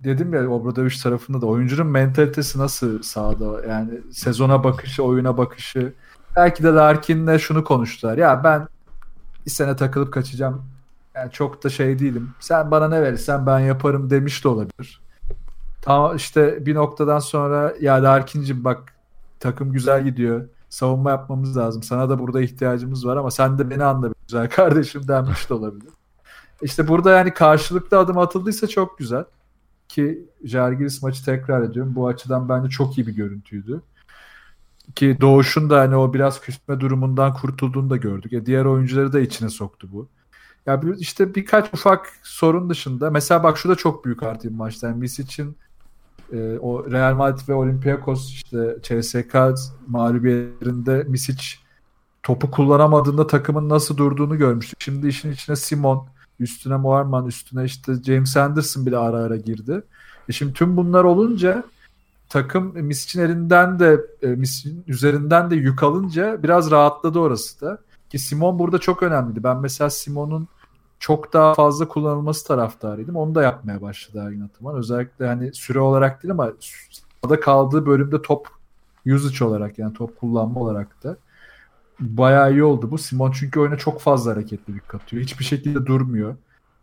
dedim ya, Obradović tarafında da oyuncunun mentalitesi nasıl sahada, yani sezona bakışı, oyuna bakışı. Belki de Larkin'le şunu konuştular. Ya ben bir sene takılıp kaçacağım. Yani çok da şey değilim. Sen bana ne verirsen ben yaparım demiş de olabilir. Tam işte bir noktadan sonra ya Larkin'cim bak takım güzel gidiyor. Savunma yapmamız lazım. Sana da burada ihtiyacımız var ama sen de beni anla güzel kardeşim denmiş de olabilir. İşte burada yani karşılıklı adım atıldıysa çok güzel. Ki Žalgiris maçı tekrar ediyorum. Bu açıdan bence çok iyi bir görüntüydü. Ki Doğuş'un da hani o biraz küsme durumundan kurtulduğunu da gördük. Diğer oyuncuları da içine soktu bu. Ya işte birkaç ufak sorun dışında. Mesela bak şu da çok büyük artı bir maçta. Yani biz için o Real Madrid ve Olympiakos işte CSK mağlubiyetlerinde Pešić topu kullanamadığında takımın nasıl durduğunu görmüştük. Şimdi işin içine Simon, üstüne Moerman, üstüne işte James Anderson bile ara ara girdi. Şimdi tüm bunlar olunca takım Pešić'in elinden de Pešić'in üzerinden de yük alınca biraz rahatladı orası da. Ki Simon burada çok önemliydi. Ben mesela Simon'un çok daha fazla kullanılması taraftarıydım. Onu da yapmaya başladı Ergin Ataman. Özellikle hani süre olarak değil ama sahada kaldığı bölümde top usage olarak, yani top kullanma olarak da bayağı iyi oldu bu. Simon çünkü oyuna çok fazla hareketlilik katıyor. Hiçbir şekilde durmuyor.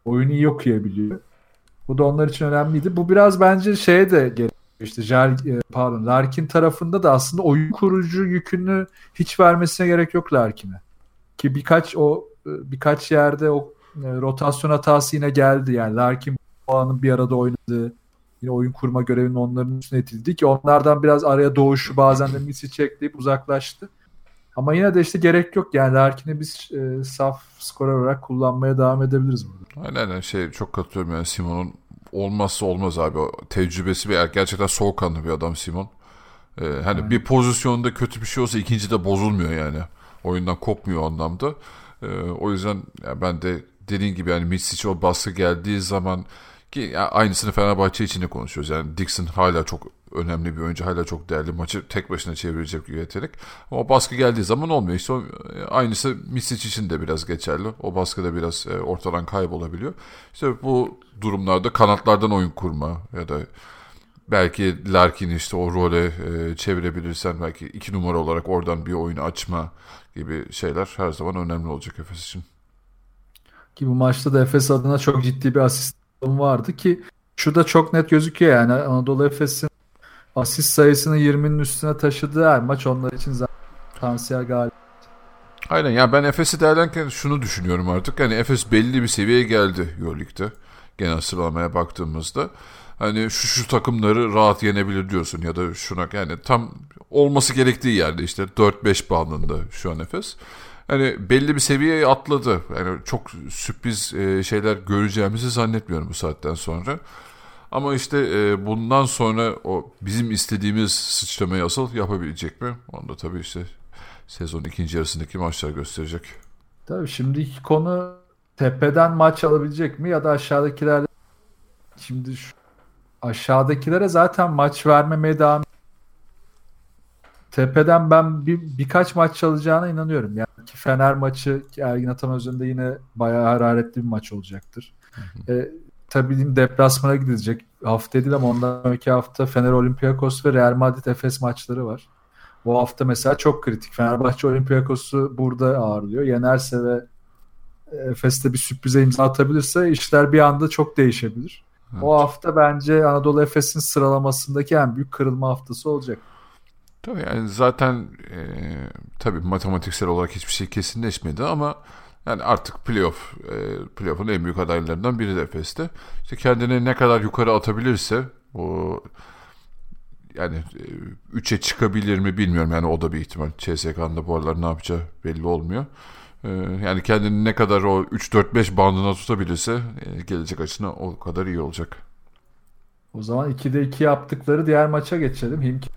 Oyunu iyi okuyabiliyor. Bu da onlar için önemliydi. Bu biraz bence şeye de geliyor. İşte Larkin tarafında da aslında oyun kurucu yükünü hiç vermesine gerek yok Larkin'e. Ki birkaç yerde o rotasyon hatası yine geldi. Yani Larkin bu anın bir arada oynadığı, yine oyun kurma görevinin onların üstüne itildi ki onlardan biraz araya Doğuş'u bazen de misi çekleyip uzaklaştı. Ama yine de işte gerek yok. Yani Larkin'i biz saf skorer olarak kullanmaya devam edebiliriz burada. Aynen şey, çok katılıyorum yani Simon'un olmazsa olmaz abi. O tecrübesi bir gerçekten soğukkanlı bir adam Simon. Hani aynen. Bir pozisyonda kötü bir şey olsa ikinci de bozulmuyor yani. Oyundan kopmuyor anlamda. O yüzden yani ben de dediğin gibi yani Pešić o baskı geldiği zaman ki yani aynısını Fenerbahçe için de konuşuyoruz. Yani Dixon hala çok önemli bir oyuncu, hala çok değerli, maçı tek başına çevirecek bir yetenek. Ama o baskı geldiği zaman olmuyor. İşte o, aynısı Pešić için de biraz geçerli. O baskı da biraz ortadan kaybolabiliyor. İşte bu durumlarda kanatlardan oyun kurma ya da belki Larkin'i işte o role çevirebilirsen belki 2 numara olarak oradan bir oyunu açma gibi şeyler her zaman önemli olacak Efes için. Ki bu maçta da Efes adına çok ciddi bir asist vardı ki şu da çok net gözüküyor yani Anadolu Efes'in asist sayısını 20'nin üstüne taşıdığı her maç onlar için zaten potansiyel galibiyet. Aynen ya, ben Efes'i değerlendirirken şunu düşünüyorum artık. Yani Efes belli bir seviyeye geldi EuroLeague'de. Genel sıralamaya baktığımızda hani şu takımları rahat yenebilir diyorsun ya da şuna, yani tam olması gerektiği yerde işte 4-5 bandında şu an Efes. Hani belli bir seviyeye atladı. Yani çok sürpriz şeyler göreceğimizi zannetmiyorum bu saatten sonra. Ama işte bundan sonra o bizim istediğimiz sıçramayı asıl yapabilecek mi? Onu da tabii işte sezonun ikinci yarısındaki maçlar gösterecek. Tabii şimdiki konu tepeden maç alabilecek mi ya da aşağıdakilerle. Şimdi şu aşağıdakilere zaten maç vermemeye devam. Tepeden ben birkaç maç çalacağına inanıyorum. Yani ki Fener maçı Ergin Ataman üzerinde yine bayağı hararetli bir maç olacaktır. Tabii deplasmana gidecek. Hafta değil ama ondan sonraki hafta Fener Olympiakos ve Real Madrid Efes maçları var. Bu hafta mesela çok kritik. Fenerbahçe Olympiakos'u burada ağırlıyor. Yenerse ve Efes'te bir sürprize imza atabilirse işler bir anda çok değişebilir. Evet. O hafta bence Anadolu Efes'in sıralamasındaki en büyük kırılma haftası olacak. Tabii yani zaten tabii matematiksel olarak hiçbir şey kesinleşmedi ama yani artık playoff'un en büyük adaylarından biri de Efes'te. İşte kendini ne kadar yukarı atabilirse o yani 3'e çıkabilir mi bilmiyorum. Yani o da bir ihtimal. CSK'nın da bu aralar ne yapacağı belli olmuyor. Yani kendini ne kadar o 3-4-5 bandına tutabilirse gelecek açısından o kadar iyi olacak. O zaman 2'de 2 yaptıkları diğer maça geçelim. Himki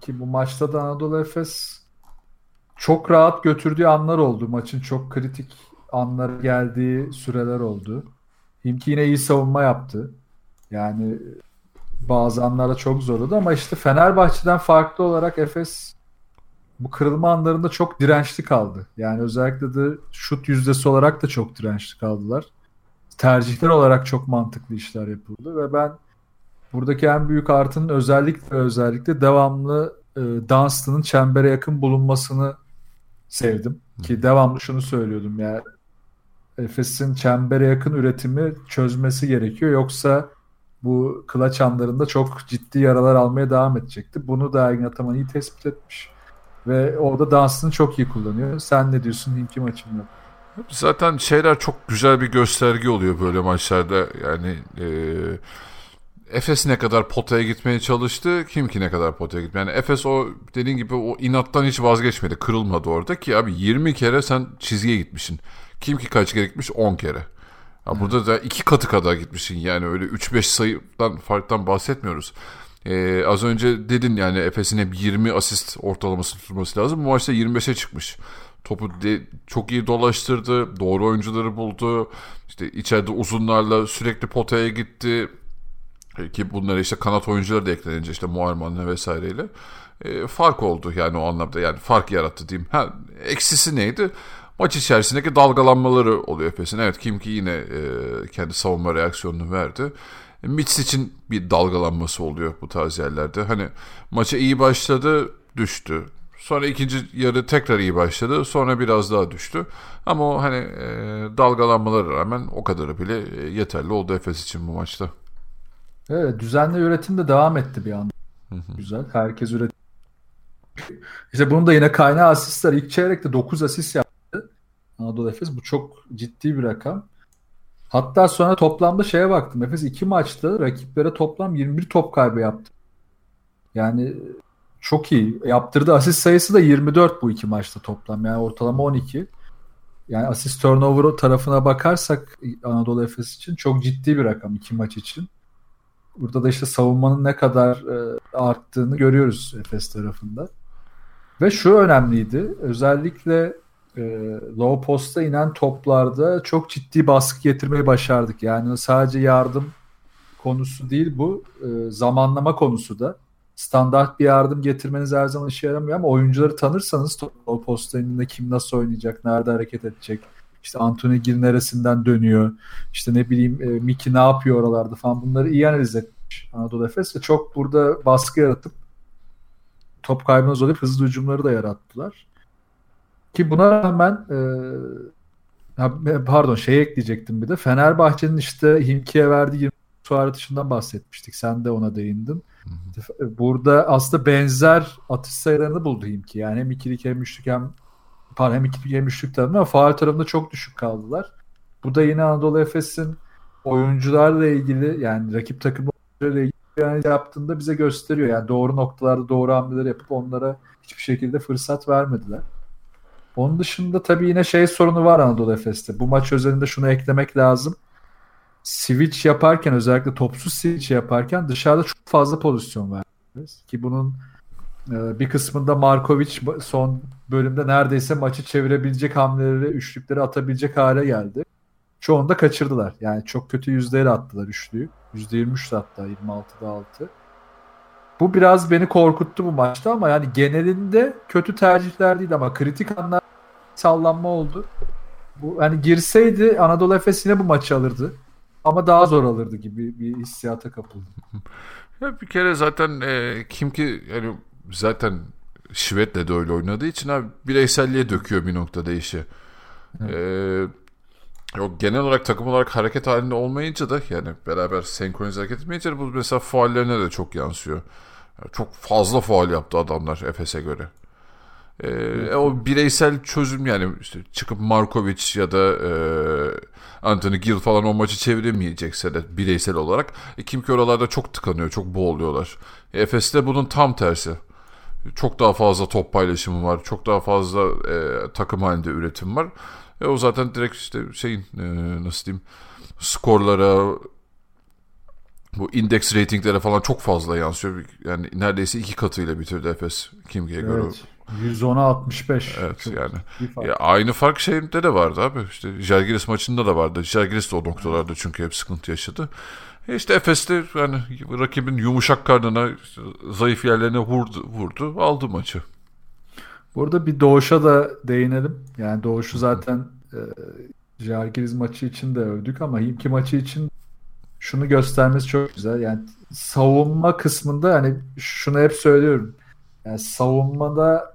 ki bu maçta da Anadolu Efes çok rahat götürdüğü anlar oldu. Maçın çok kritik anlara geldiği süreler oldu. Himki yine iyi savunma yaptı. Yani bazı anlara çok zorladı ama işte Fenerbahçe'den farklı olarak Efes bu kırılma anlarında çok dirençli kaldı. Yani özellikle de şut yüzdesi olarak da çok dirençli kaldılar. Tercihler olarak çok mantıklı işler yapıldı ve ben buradaki en büyük artının özellikle devamlı Dunstan'ın çembere yakın bulunmasını sevdim. Ki devamlı şunu söylüyordum, yani Efes'in çembere yakın üretimi çözmesi gerekiyor. Yoksa bu clutch anlarında çok ciddi yaralar almaya devam edecekti. Bunu da Ergin Ataman iyi tespit etmiş. Ve orada dansını çok iyi kullanıyor. Sen ne diyorsun Himki maçında? Zaten şeyler çok güzel bir gösterge oluyor böyle maçlarda. Yani Efes ne kadar potaya gitmeye çalıştı, Himki ne kadar potaya gitmeye. Yani Efes o dediğin gibi o inattan hiç vazgeçmedi. Kırılmadı orada ki abi 20 kere sen çizgiye gitmişsin. Himki kaç kere gitmiş? 10 kere. Ya burada da 2 katı kadar gitmişsin. Yani öyle 3-5 sayıdan farktan bahsetmiyoruz. Az önce dedin yani Efes'in hep 20 asist ortalaması tutması lazım. Bu maçta 25'e çıkmış. Topu çok iyi dolaştırdı. Doğru oyuncuları buldu. İşte içeride uzunlarla sürekli potaya gitti. Ki bunlara işte kanat oyuncuları da eklenince işte Muarman'la vesaireyle. Fark oldu yani o anlamda. Yani fark yarattı diyeyim. Ha, eksisi neydi? Maç içerisindeki dalgalanmaları oluyor Efes'in. Evet, Himki yine kendi savunma reaksiyonunu verdi. Mitz için bir dalgalanması oluyor bu tarz yerlerde. Hani maça iyi başladı, düştü. Sonra ikinci yarı tekrar iyi başladı, sonra biraz daha düştü. Ama o hani dalgalanmalara rağmen o kadarı bile yeterli oldu Efes için bu maçta. Evet, düzenli üretim de devam etti bir anda. Hı-hı. Güzel, herkes üretim. İşte bunun da yine kaynağı asistler. İlk çeyrekte 9 asist yaptı Anadolu Efes. Bu çok ciddi bir rakam. Hatta sonra toplamda şeye baktım. Efes 2 maçta rakiplere toplam 21 top kaybı yaptı. Yani çok iyi. Yaptırdığı asist sayısı da 24 bu 2 maçta toplam. Yani ortalama 12. Yani asist turnover tarafına bakarsak Anadolu Efes için çok ciddi bir rakam 2 maç için. Burada da işte savunmanın ne kadar arttığını görüyoruz Efes tarafında. Ve şu önemliydi. Özellikle low posta inen toplarda çok ciddi baskı getirmeyi başardık. Yani sadece yardım konusu değil bu. Zamanlama konusu da. Standart bir yardım getirmeniz her zaman işe yaramıyor ama oyuncuları tanırsanız low posta ininde kim nasıl oynayacak, nerede hareket edecek. İşte Anthony Ginn neresinden dönüyor. İşte ne bileyim Miki ne yapıyor oralarda falan. Bunları iyi analiz etmiş Anadolu Efes ve çok burada baskı yaratıp top kaybına zorlayıp hızlı hücumları da yarattılar. Ki buna rağmen ekleyecektim bir de. Fenerbahçe'nin işte Himki'ye verdiği 20 suar atışından bahsetmiştik. Sen de ona değindin. Hı-hı. Burada aslında benzer atış sayılarını buldu Himki. Yani hem ikilik hem üçlük tarafında ama faul tarafında çok düşük kaldılar. Bu da yine Anadolu Efes'in oyuncularla ilgili yani rakip takımlarla ilgili yani yaptığında bize gösteriyor. Yani doğru noktalarda doğru hamleleri yapıp onlara hiçbir şekilde fırsat vermediler. Onun dışında tabii yine sorunu var Anadolu Efes'te. Bu maç özelinde şunu eklemek lazım. Switch yaparken özellikle topsuz switch yaparken dışarıda çok fazla pozisyon var. Ki bunun bir kısmında Marković son bölümde neredeyse maçı çevirebilecek hamleleri, üçlükleri atabilecek hale geldi. Çoğunu da kaçırdılar. Yani çok kötü yüzdeyle attılar üçlüyü. %23'tü hatta 26'da 6. Bu biraz beni korkuttu bu maçta ama yani genelinde kötü tercihler değil ama kritik anlar sallanma oldu. Bu hani girseydi Anadolu Efes yine bu maçı alırdı. Ama daha zor alırdı gibi bir hissiyata kapıldı. Ya bir kere zaten Himki yani zaten şivetle de öyle oynadığı için abi bireyselliğe döküyor bir noktada işi. Evet. Genel olarak takım olarak hareket halinde olmayınca da yani beraber senkronize hareket etmeyince bu mesela faullerine de çok yansıyor. Yani çok fazla faul yaptı adamlar Efes'e göre. Evet. O bireysel çözüm yani işte çıkıp Marković ya da Anthony Gill falan o maçı çeviremeyecekse de bireysel olarak Himki oralarda çok tıkanıyor, çok boğuluyorlar. Efes'te bunun tam tersi. çok daha fazla top paylaşımı var, çok daha fazla takım halinde üretim var. O zaten direkt işte nasıl diyeyim, skorlara, bu indeks ratinglere falan çok fazla yansıyor. Yani neredeyse 2 katıyla bitirdi Efes Kimge'ye göre. Evet. 110'a 65. Evet çok yani. Ya aynı fark şeyde de vardı abi. İşte Žalgiris maçında da vardı. Žalgiris de o noktalarda çünkü hep sıkıntı yaşadı. İşte Efes'te yani rakibin yumuşak karnına, işte zayıf yerlerine vurdu, aldı maçı. Burada bir Doğuş'a da değinelim. Yani Doğuş'u zaten Žalgiris maçı için de övdük ama Himki maçı için şunu göstermesi çok güzel. Yani savunma kısmında hani şunu hep söylüyorum. Yani savunmada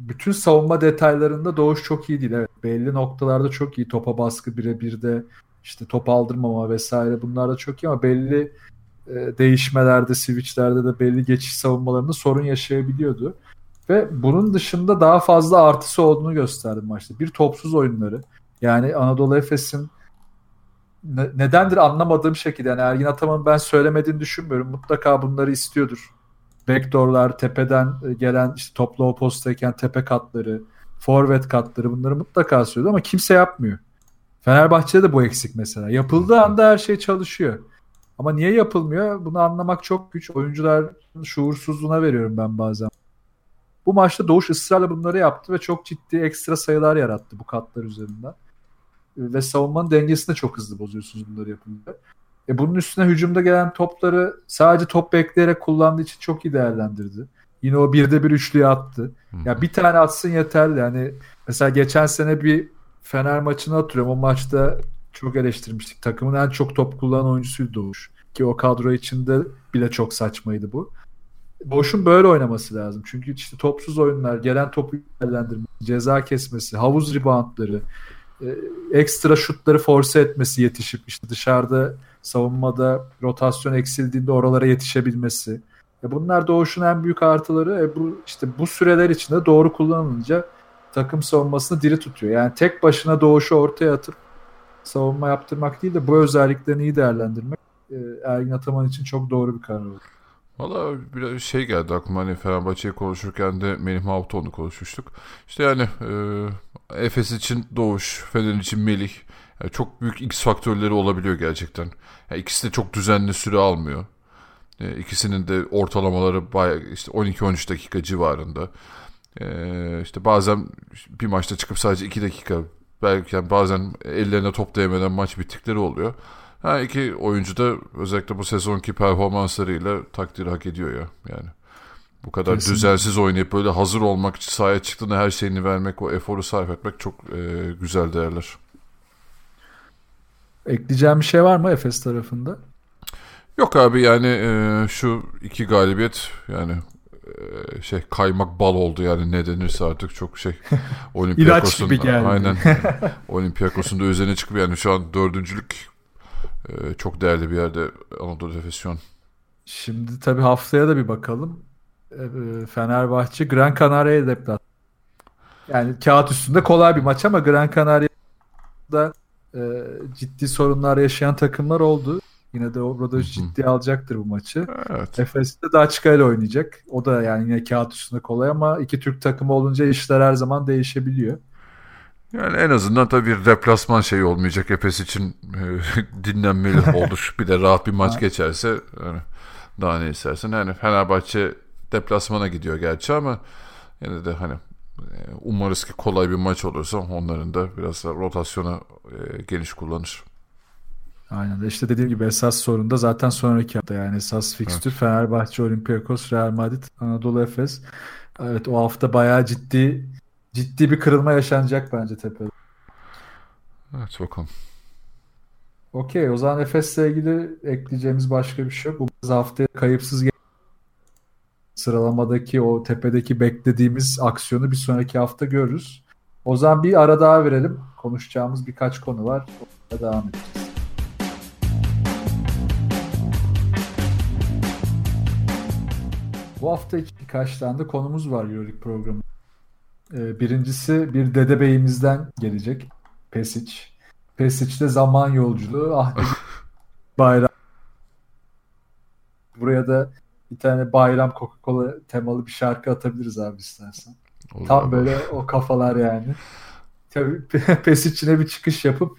bütün savunma detaylarında Doğuş çok iyi değil. Evet, belli noktalarda çok iyi. Topa baskı birebir de, işte top aldırmama vesaire, bunlar da çok iyi ama belli değişmelerde, switchlerde de belli geçiş savunmalarında sorun yaşayabiliyordu. Ve bunun dışında daha fazla artısı olduğunu gösterdi maçta. Bir, topsuz oyunları. Yani Anadolu Efes'in nedendir anlamadığım şekilde, yani Ergin Ataman'ın ben söylemediğini düşünmüyorum. Mutlaka bunları istiyordur. Backdoor'lar, tepeden gelen işte topla o postayken tepe katları, forvet katları, bunları mutlaka söylüyor ama kimse yapmıyor. Fenerbahçe'de de bu eksik mesela. Yapıldığı anda her şey çalışıyor. Ama niye yapılmıyor? Bunu anlamak çok güç. Oyuncuların şuursuzluğuna veriyorum ben bazen. Bu maçta Doğuş ısrarla bunları yaptı ve çok ciddi ekstra sayılar yarattı bu katlar üzerinden. Ve savunmanın dengesini çok hızlı bozuyorsunuz bunları yapınca. Bunun üstüne hücumda gelen topları sadece top bekleyerek kullandığı için çok iyi değerlendirdi. Yine o 1'de 1 üçlüye attı. Ya bir tane atsın yeterli. Yani mesela geçen sene bir Fener maçını hatırlıyorum. O maçta çok eleştirmiştik. Takımın en çok top kullanan oyuncusuydu Doğuş. Ki o kadro içinde bile çok saçmaydı bu. Doğuş'un böyle oynaması lazım. Çünkü işte topsuz oyunlar, gelen topu değerlendirmesi, ceza kesmesi, havuz reboundları, ekstra şutları force etmesi, yetişip işte dışarıda savunmada rotasyon eksildiğinde oralara yetişebilmesi. Bunlar Doğuş'un en büyük artıları. Bu süreler içinde doğru kullanılınca takım savunmasını diri tutuyor. Yani tek başına Doğuş'u ortaya atıp savunma yaptırmak değil de bu özelliklerini iyi değerlendirmek Ergin Ataman için çok doğru bir karar oldu. Valla biraz geldi aklıma, hani Fenerbahçe'yi konuşurken de Melih Mahmutoğlu'nu konuşmuştuk. İşte yani Efes için Doğuş, Fener için Melih. Yani çok büyük X faktörleri olabiliyor gerçekten. Yani ikisi de çok düzenli süre almıyor. İkisinin de ortalamaları bayağı işte 12-13 dakika civarında. İşte bazen bir maçta çıkıp sadece 2 dakika, belki yani bazen ellerine top değmeden maç bittikleri oluyor. Ha, iki oyuncu da özellikle bu sezonki performanslarıyla takdiri hak ediyor ya. Yani bu kadar kesinlikle düzensiz oynayıp böyle hazır olmak, sahaya çıktığında her şeyini vermek, o eforu sarf etmek çok güzel değerler. Ekleyeceğim bir şey var mı Efes tarafında? Yok abi, yani şu 2 galibiyet yani kaymak bal oldu, yani ne denirse artık çok Olympiakos'un ilaç gibi geldi. Aynen. Olympiakos'un da üzerine çıkıp yani şu an 4. çok değerli bir yerde Anadolu Efes. Şimdi tabii haftaya da bir bakalım. Fenerbahçe Gran Canaria'ya deplasman. Yani kağıt üstünde kolay bir maç ama Gran Canaria'da ciddi sorunlar yaşayan takımlar oldu. Yine de Obradović ciddiye alacaktır bu maçı. Evet. Efes'te de Açıkay'la oynayacak. O da yani yine kağıt üstünde kolay ama iki Türk takımı olunca işler her zaman değişebiliyor. Yani en azından tabii bir deplasman olmayacak. Efes için dinlenmeli olur. Bir de rahat bir maç geçerse yani daha ne istersen. Yani Fenerbahçe deplasmana gidiyor gerçi ama yine de hani umarız ki kolay bir maç olursa onların da biraz da rotasyona geniş kullanır. Aynen. İşte dediğim gibi esas sorun da zaten sonraki hafta. Yani esas fikstür Fenerbahçe, Olympiakos, Real Madrid, Anadolu Efes. Evet, o hafta bayağı ciddi bir kırılma yaşanacak bence tepede. Evet, bakalım. Okey, o zaman Efes'le ilgili ekleyeceğimiz başka bir şey yok. Bu haftaya kayıpsız sıralamadaki o tepedeki beklediğimiz aksiyonu bir sonraki hafta görürüz. O zaman bir ara daha verelim. Konuşacağımız birkaç konu var. Onlara devam edeceğiz. Bu hafta için birkaç tane de konumuz var EuroLeague programı. Birincisi bir dede beyimizden gelecek. Pešić. Pešić'te zaman yolculuğu. Bayram. Buraya da bir tane bayram Coca-Cola temalı bir şarkı atabiliriz abi istersen. Olur tam abi. Böyle o kafalar yani. Tabii Pešić'ine bir çıkış yapıp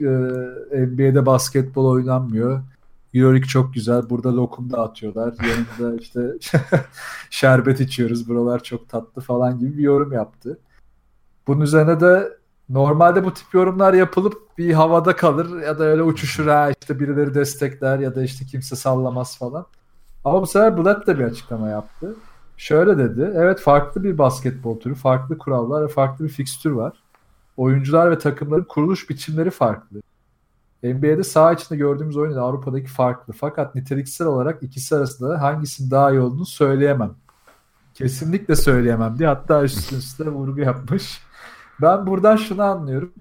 NBA'de basketbol oynanmıyor. EuroLeague çok güzel. Burada lokum dağıtıyorlar. Yanında işte şerbet içiyoruz. Buralar çok tatlı falan gibi bir yorum yaptı. Bunun üzerine de normalde bu tip yorumlar yapılıp bir havada kalır ya da öyle uçuşur, ha işte birileri destekler ya da işte kimse sallamaz falan. Ama bu sefer Blatt da bir açıklama yaptı. Şöyle dedi. Evet, farklı bir basketbol türü, farklı kurallar ve farklı bir fikstür var. Oyuncular ve takımların kuruluş biçimleri farklı. NBA'de saha içinde gördüğümüz oyun da Avrupa'daki farklı. Fakat niteliksel olarak ikisi arasında hangisinin daha iyi olduğunu söyleyemem. Kesinlikle söyleyemem diye hatta üstüne vurgu yapmış. Ben buradan şunu anlıyorum.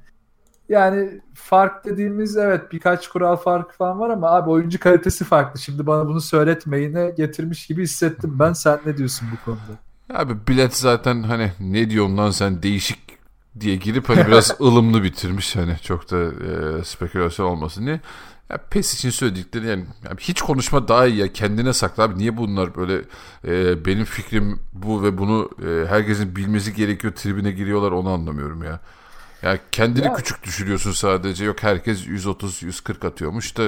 Yani fark dediğimiz, evet, birkaç kural farkı falan var ama abi oyuncu kalitesi farklı. Şimdi bana bunu söyletmeyine getirmiş gibi hissettim ben. Sen ne diyorsun bu konuda? Abi bilet zaten hani ne diyorsun lan sen değişik diye girip hani biraz ılımlı bitirmiş, hani çok da spekülasyon olmasın diye. Ya Pešić'in söyledikleri yani, hiç konuşma daha iyi ya, kendine sakla abi, niye bunlar böyle benim fikrim bu ve bunu herkesin bilmesi gerekiyor tribine giriyorlar, onu anlamıyorum ya. Ya kendini ya küçük düşürüyorsun sadece. Yok herkes 130-140 atıyormuş da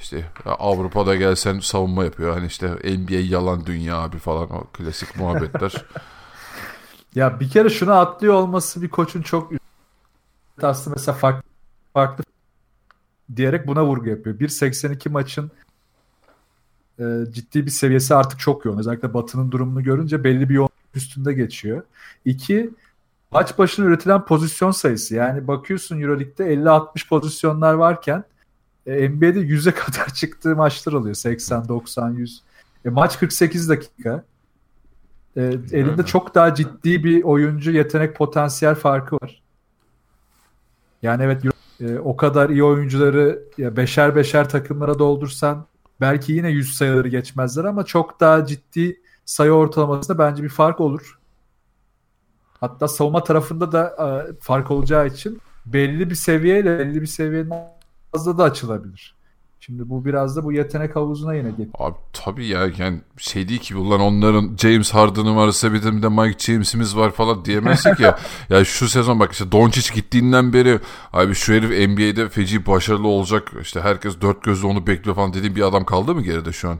işte Avrupa'da gelsen savunma yapıyor. Hani işte NBA yalan dünya abi falan, o klasik muhabbetler. Ya bir kere şunu atlıyor olması bir koçun çok aslında mesela farklı diyerek buna vurgu yapıyor. 1.82 maçın ciddi bir seviyesi artık çok yoğun. Özellikle Batı'nın durumunu görünce belli bir yoğun üstünde geçiyor. 2. Maç başına üretilen pozisyon sayısı. Yani bakıyorsun EuroLeague'de 50-60 pozisyonlar varken NBA'de 100'e kadar çıktığı maçlar oluyor. 80, 90, 100. Maç 48 dakika. Elinde çok daha ciddi bir oyuncu yetenek potansiyel farkı var. Yani evet, o kadar iyi oyuncuları beşer beşer takımlara doldursan belki yine 100 sayıları geçmezler ama çok daha ciddi sayı ortalamasında bence bir fark olur. Hatta savunma tarafında da fark olacağı için belli bir seviyeyle belli bir seviyenin fazla da açılabilir. Şimdi bu biraz da bu yetenek havuzuna yine geliyor. Abi tabii ya, yani şey değil ki ulan onların James Harden'ı varsa bir de Mike James'imiz var falan diyemezsek ya. Ya şu sezon bak işte Doncic gittiğinden beri abi şu herif NBA'de feci başarılı olacak, işte herkes dört gözle onu bekliyor falan dediğim bir adam kaldı mı geride şu an?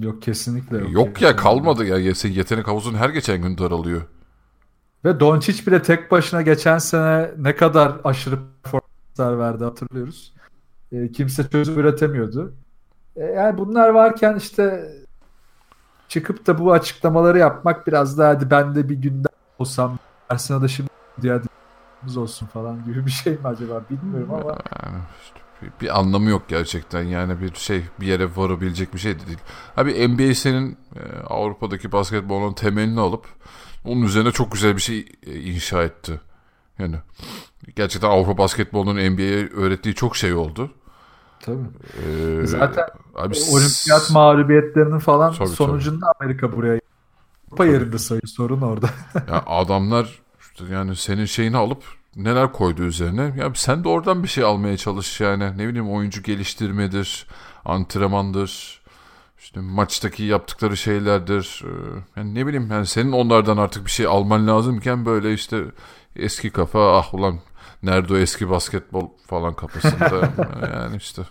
Yok, kesinlikle yok. Yok ya, kalmadı ya, senin yetenek havuzun her geçen gün daralıyor. Ve Doncic bile tek başına geçen sene ne kadar aşırı performanslar verdi hatırlıyoruz. Kimse çözüm üretemiyordu. Yani bunlar varken işte çıkıp da bu açıklamaları yapmak biraz daha hadi ben de bir günden olsam Ersin'e de şimdi diyadımız olsun falan gibi bir şey mi acaba, bilmiyorum ama. Yani işte bir anlamı yok gerçekten yani, bir şey bir yere varabilecek bir şey de değil. Abi NBA senin Avrupa'daki basketbolun temelini alıp onun üzerine çok güzel bir şey inşa etti. Yani gerçekten Avrupa basketbolunun NBA'ye öğrettiği çok şey oldu. Tabii. Zaten abi, olimpiyat mağlubiyetlerinin falan tabii, sonucunda tabii. Amerika buraya Avrupa yerinde sayıyor. Sorun orada. Ya adamlar yani senin şeyini alıp neler koydu üzerine. Ya sen de oradan bir şey almaya çalış yani. Ne bileyim, oyuncu geliştirmedir, antrenmandır, işte maçtaki yaptıkları şeylerdir. Yani ne bileyim, yani senin onlardan artık bir şey alman lazımken böyle işte eski kafa, ah ulan nerede o eski basketbol falan kafasında yani işte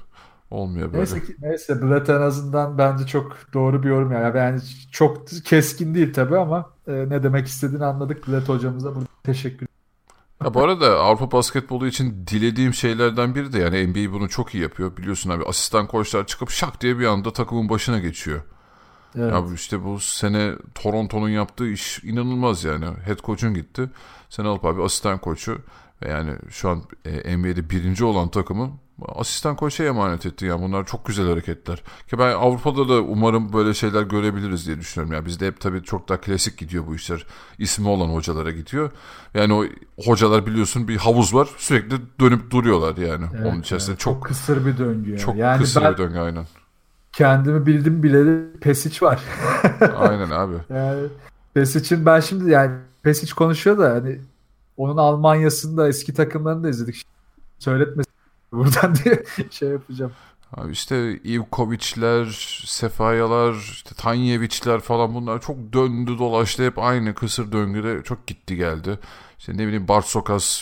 olmuyor böyle. Neyse Blatt en azından bence çok doğru bir yorum yani. Yani çok keskin değil tabii ama ne demek istediğini anladık. Blatt hocamıza burada teşekkür ederim. Bu arada Avrupa basketbolu için dilediğim şeylerden biri de yani NBA bunu çok iyi yapıyor. Biliyorsun abi, asistan koçlar çıkıp şak diye bir anda takımın başına geçiyor. Evet. Ya işte bu sene Toronto'nun yaptığı iş inanılmaz yani. Head coach'un gitti. Sen alıp abi asistan koçu ve yani şu an NBA'de birinci olan takımın asistan koça emanet etti. Yani bunlar çok güzel hareketler. Ki ben Avrupa'da da umarım böyle şeyler görebiliriz diye düşünüyorum. Yani bizde hep tabii çok daha klasik gidiyor bu işler. İsmi olan hocalara gidiyor. Yani o hocalar biliyorsun bir havuz var. Sürekli dönüp duruyorlar yani. Evet, onun içerisinde evet. Çok kısır bir döngü. Yani. Çok yani kısır bir döngü aynen. Kendimi bildim bileli Pešić var. Aynen abi. Yani Pešić'in ben şimdi yani Pešić konuşuyor da hani onun Almanya'sında eski takımlarını da izledik. Söyletmesin buradan diye şey yapacağım. Abi işte Ivković'ler, Sefayalar, işte Tanyeviç'ler falan, bunlar çok döndü dolaştı. Hep aynı kısır döngüde çok gitti geldi. İşte ne bileyim Barsokas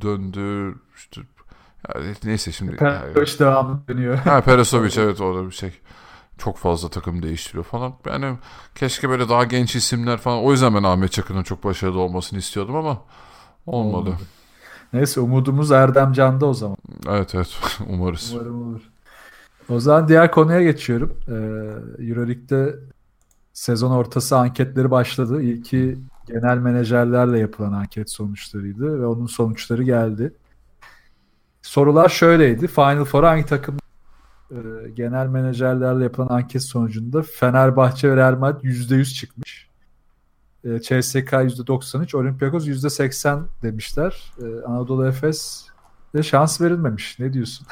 döndü. İşte, yani neyse şimdi. Perosović devam dönüyor. Ha, Perosović evet, orada bir şey. Çok fazla takım değiştiriyor falan. Yani keşke böyle daha genç isimler falan. O yüzden ben Ahmet Çakır'ın çok başarılı olmasını istiyordum ama olmadı. Neyse, umudumuz Erdem Can'da o zaman. Evet umarız. Umarım olur. O zaman diğer konuya geçiyorum. EuroLeague'de sezon ortası anketleri başladı. İlki genel menajerlerle yapılan anket sonuçlarıydı ve onun sonuçları geldi. Sorular şöyleydi. Final Four'a hangi takım? Genel menajerlerle yapılan anket sonucunda Fenerbahçe ve Real Madrid %100 çıkmış. CSK %93, Olympiakos %80 demişler. Anadolu Efes de şans verilmemiş. Ne diyorsun?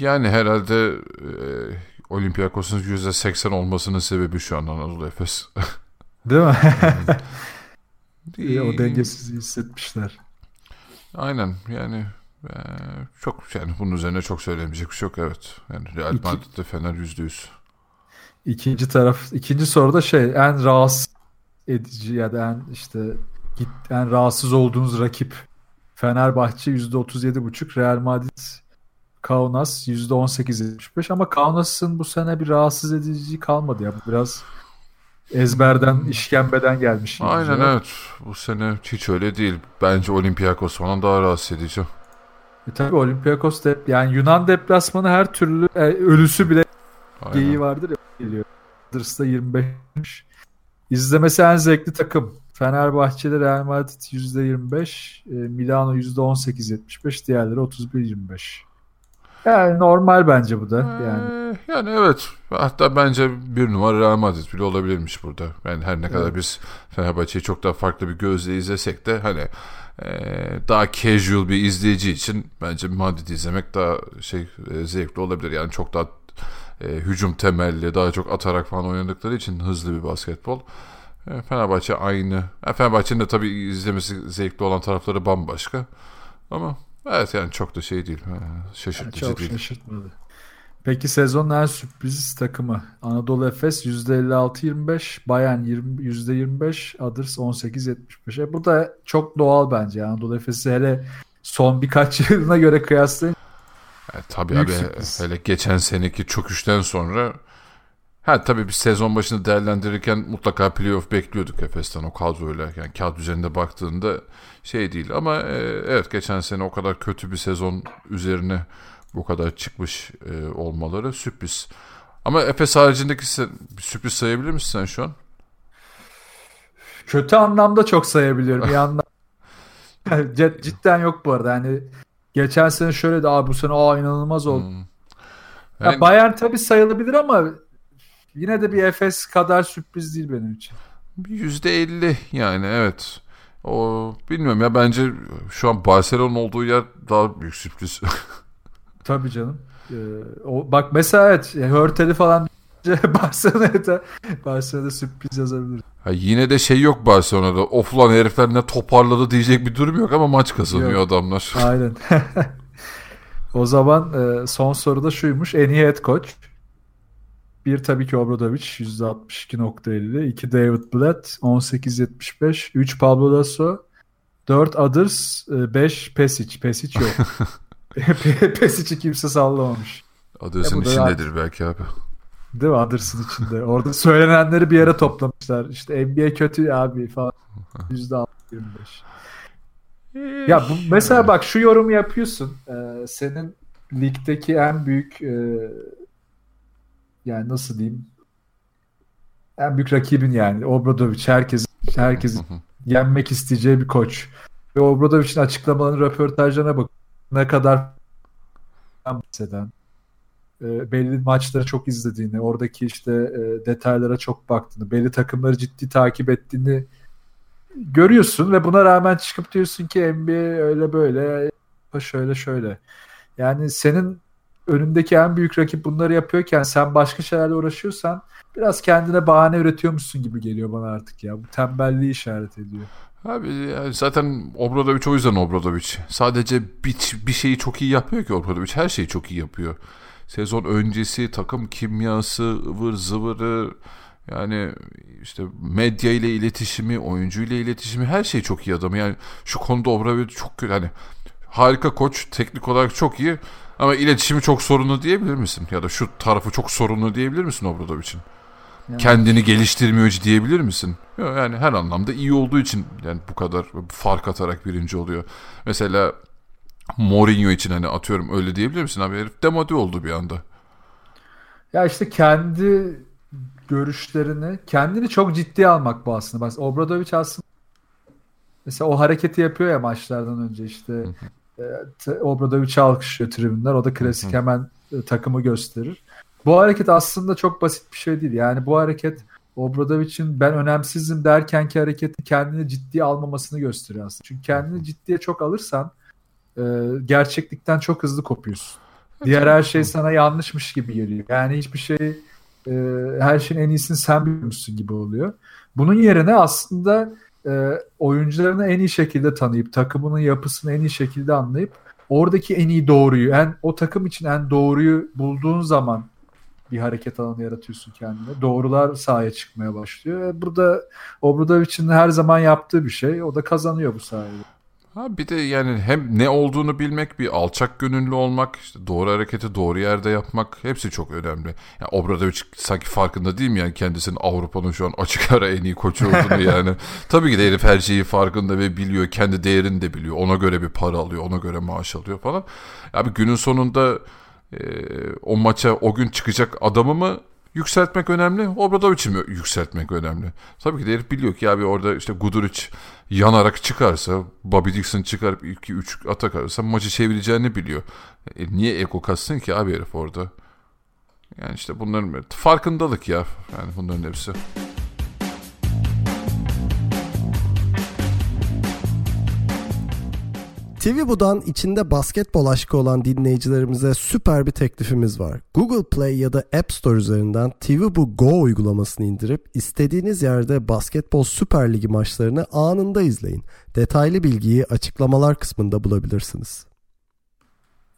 Yani herhalde Olympiakos'un %80 olmasının sebebi şu an Anadolu Efes. Değil mi? O dengesizliği hissetmişler. Aynen yani. Çok yani bunun üzerine çok söylemeyecek bir şey yok, evet. Yani Real Madrid'de Fener %100. İkinci soruda en rahatsız edici ya da en rahatsız olduğunuz rakip. Fenerbahçe %37,5, Real Madrid Kaunas %18,75 ama Kaunas'ın bu sene bir rahatsız edici kalmadı ya, biraz ezberden, işkembeden gelmiş. Aynen yani. Evet. Bu sene hiç öyle değil. Bence Olympiakos falan daha rahatsız edici. Tabii Olympiakos yani Yunan deplasmanı her türlü ölüsü bile geyiği vardır ya. Geliyor. Dırsta 25. İzlemesi en zevkli takım. Fenerbahçe'de Real Madrid %25, Milano %18,75, diğerleri 31,25. Yani normal bence bu da. Yani evet. Hatta bence bir numara Real Madrid bile olabilirmiş burada. Yani her ne kadar biz Fenerbahçe'yi çok daha farklı bir gözle izlesek de daha casual bir izleyici için bence Madrid'i izlemek daha zevkli olabilir. Yani çok daha hücum temelli, daha çok atarak falan oynadıkları için hızlı bir basketbol. Fenerbahçe aynı. Fenerbahçe'nin de tabii izlemesi zevkli olan tarafları bambaşka. Ama evet yani çok da değil. Şaşırtıcı çok değil. Çok şaşırtmadı. Peki sezonun en sürpriz takımı. Anadolu Efes %56-25, Bayern %25, Adırs 18-75. Bu da çok doğal bence. Anadolu Efes'i hele son birkaç yılına göre kıyaslayın. Tabii abi sürpriz. Hele geçen seneki çöküşten sonra tabii bir sezon başında değerlendirirken mutlaka playoff bekliyorduk Efes'ten, o kadroyla. Yani kağıt üzerinde baktığında değil ama evet geçen sene o kadar kötü bir sezon üzerine bu kadar çıkmış olmaları sürpriz. Ama Efes haricindeki sürpriz sayabilir misin sen şu an? Kötü anlamda çok sayabiliyorum. Bir anlamda. Cidden yok bu arada. Yani geçen sene şöyle de bu sene inanılmaz oldu. Yani Bayern tabii sayılabilir ama yine de bir Efes kadar sürpriz değil benim için. %50 yani evet. O bilmiyorum ya, bence şu an Barcelona'nın olduğu yer daha büyük sürpriz. Tabii canım. Bak mesela evet, Hörtel'i falan Barcelona'da sürpriz yazabilir. Yine de yok Barcelona'da. Of lan herifler ne toparladı diyecek bir durum yok ama maç kazanıyor adamlar. Aynen. O zaman son soru da şuymuş. En iyi head coach. Bir tabii ki Obradović %62,50. 2 David Blatt 18,75. 3 Pablo Laso. 4 Others. 5 Pešić. Pešić yok. Pešić'i kimse sallamamış. Others'ın içindedir belki abi. Değil mi? Others'ın içinde. Orada söylenenleri bir yere toplamışlar. İşte NBA kötü abi falan. %6,25. Ya bu, mesela bak şu yorumu yapıyorsun. Senin ligdeki en büyük yani nasıl diyeyim? En büyük rakibin yani Obradović, herkesin yenmek isteyeceği bir koç. Ve Obradović'in açıklamalarını, röportajlarına bak. Ne kadar bahseden, belli maçları çok izlediğini, oradaki detaylara çok baktığını, belli takımları ciddi takip ettiğini görüyorsun ve buna rağmen çıkıp diyorsun ki NBA öyle böyle, şöyle şöyle. Yani senin önündeki en büyük rakip bunları yapıyorken sen başka şeylerle uğraşıyorsan biraz kendine bahane üretiyormuşsun gibi geliyor bana artık ya. Bu tembelliği işaret ediyor. Abi zaten Obradović o yüzden Obradović. Sadece bir şeyi çok iyi yapmıyor ki Obradović. Her şeyi çok iyi yapıyor. sezon öncesi takım kimyası, ıvır zıvırı, yani işte medya ile iletişimi, oyuncu ile iletişimi, her şey çok iyi adamı. Yani şu konuda Obradović çok kötü. Hani harika koç, teknik olarak çok iyi ama iletişimi çok sorunlu diyebilir misin? Ya da şu tarafı çok sorunlu diyebilir misin Obradović'in? Yani. Kendini geliştirmiyor diyebilir misin? Yani her anlamda iyi olduğu için yani bu kadar fark atarak birinci oluyor. Mesela Mourinho için hani atıyorum öyle diyebilir misin abi? Herif demode oldu bir anda. Ya işte kendi görüşlerini, kendini çok ciddiye almak bu aslında. Bak Obradović aslında mesela o hareketi yapıyor ya maçlardan önce işte Obradović alkışlıyor tribünler. O da klasik hemen takımı gösterir. Bu hareket aslında çok basit bir şey değil. Yani bu hareket Obradović'in ben önemsizim derkenki hareketi kendini ciddiye almamasını gösteriyor aslında. Çünkü kendini ciddiye çok alırsan gerçeklikten çok hızlı kopuyorsun. Diğer her şey sana yanlışmış gibi geliyor. Yani hiçbir şey, her şeyin en iyisini sen biliyormuşsun gibi oluyor. Bunun yerine aslında oyuncularını en iyi şekilde tanıyıp takımının yapısını en iyi şekilde anlayıp oradaki en iyi doğruyu, o takım için en doğruyu bulduğun zaman bir hareket alanı yaratıyorsun kendine. Doğrular sahaya çıkmaya başlıyor. Burada Obradović'in her zaman yaptığı bir şey. O da kazanıyor bu sayede. Ha bir de yani hem ne olduğunu bilmek, bir alçak gönüllü olmak, işte doğru hareketi doğru yerde yapmak, hepsi çok önemli. Yani Obradović sanki farkında değil mi yani kendisinin Avrupa'nın şu an açık ara en iyi koçu olduğunu yani. Tabii ki de herif her şeyi farkında ve biliyor, kendi değerini de biliyor. Ona göre bir para alıyor, ona göre maaş alıyor falan. Abi günün sonunda o maça o gün çıkacak adamı mı yükseltmek önemli, Obradović'i mi yükseltmek önemli? Tabii ki de herif biliyor ki abi orada işte Guduric yanarak çıkarsa, Bobby Dixon çıkarıp 2-3 atakarsa maçı çevireceğini biliyor. Niye ego katsın ki abi herif orada? Yani işte bunların farkındalık ya. Yani bunların hepsi. TvBu'dan içinde basketbol aşkı olan dinleyicilerimize süper bir teklifimiz var. Google Play ya da App Store üzerinden TvBu Go uygulamasını indirip istediğiniz yerde Basketbol Süper Ligi maçlarını anında izleyin. Detaylı bilgiyi açıklamalar kısmında bulabilirsiniz.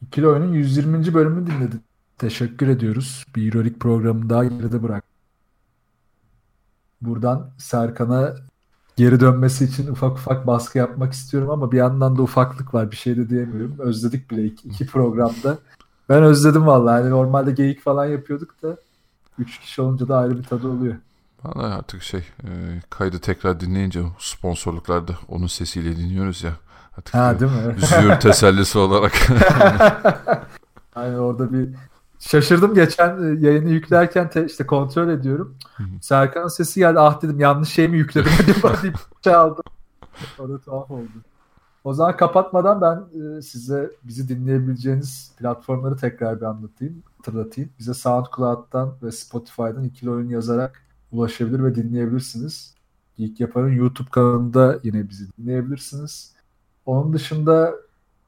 İkili Oyun'un 120. bölümünü dinledik. Teşekkür ediyoruz. Bir EuroLeague programını daha geride bırak. Buradan Serkan'a geri dönmesi için ufak ufak baskı yapmak istiyorum ama bir yandan da ufaklık var. Bir şey de diyemiyorum. Özledik bile iki programda. Ben özledim vallahi. Yani normalde geyik falan yapıyorduk da 3 kişi olunca da ayrı bir tadı oluyor. Vallahi artık kaydı tekrar dinleyince sponsorluklarda onun sesiyle dinliyoruz ya. Artık değil mi? Üzülüyorum tesellisi olarak. Aynen orada bir şaşırdım geçen yayını yüklerken işte kontrol ediyorum. Serkan'ın sesi geldi. Ah dedim yanlış şey mi yükledim acaba deyip çaldım. O da tuhaf oldu. O zaman kapatmadan ben size bizi dinleyebileceğiniz platformları tekrar bir hatırlatayım. Bize SoundCloud'dan ve Spotify'dan ikili oyun yazarak ulaşabilir ve dinleyebilirsiniz. Geek Yapar'ın YouTube kanalında yine bizi dinleyebilirsiniz. Onun dışında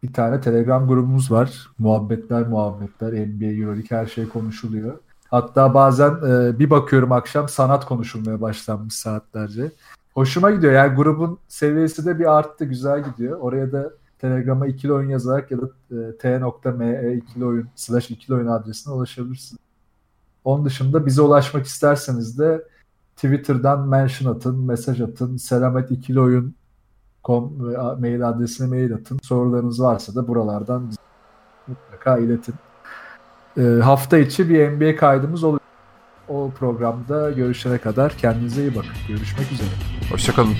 bir tane Telegram grubumuz var. Muhabbetler. NBA, EuroLeague her şey konuşuluyor. Hatta bazen bir bakıyorum akşam sanat konuşulmaya başlanmış saatlerce. Hoşuma gidiyor. Yani grubun seviyesi de bir arttı. Güzel gidiyor. Oraya da Telegram'a ikili oyun yazarak ya da t.me/ikilioyun adresine ulaşabilirsiniz. Onun dışında bize ulaşmak isterseniz de Twitter'dan mention atın, mesaj atın. selametikilioyun.com mail adresine mail atın. Sorularınız varsa da buralardan mutlaka iletin. Hafta içi bir NBA kaydımız oluyor. O programda görüşene kadar kendinize iyi bakın. Görüşmek üzere. Hoşçakalın.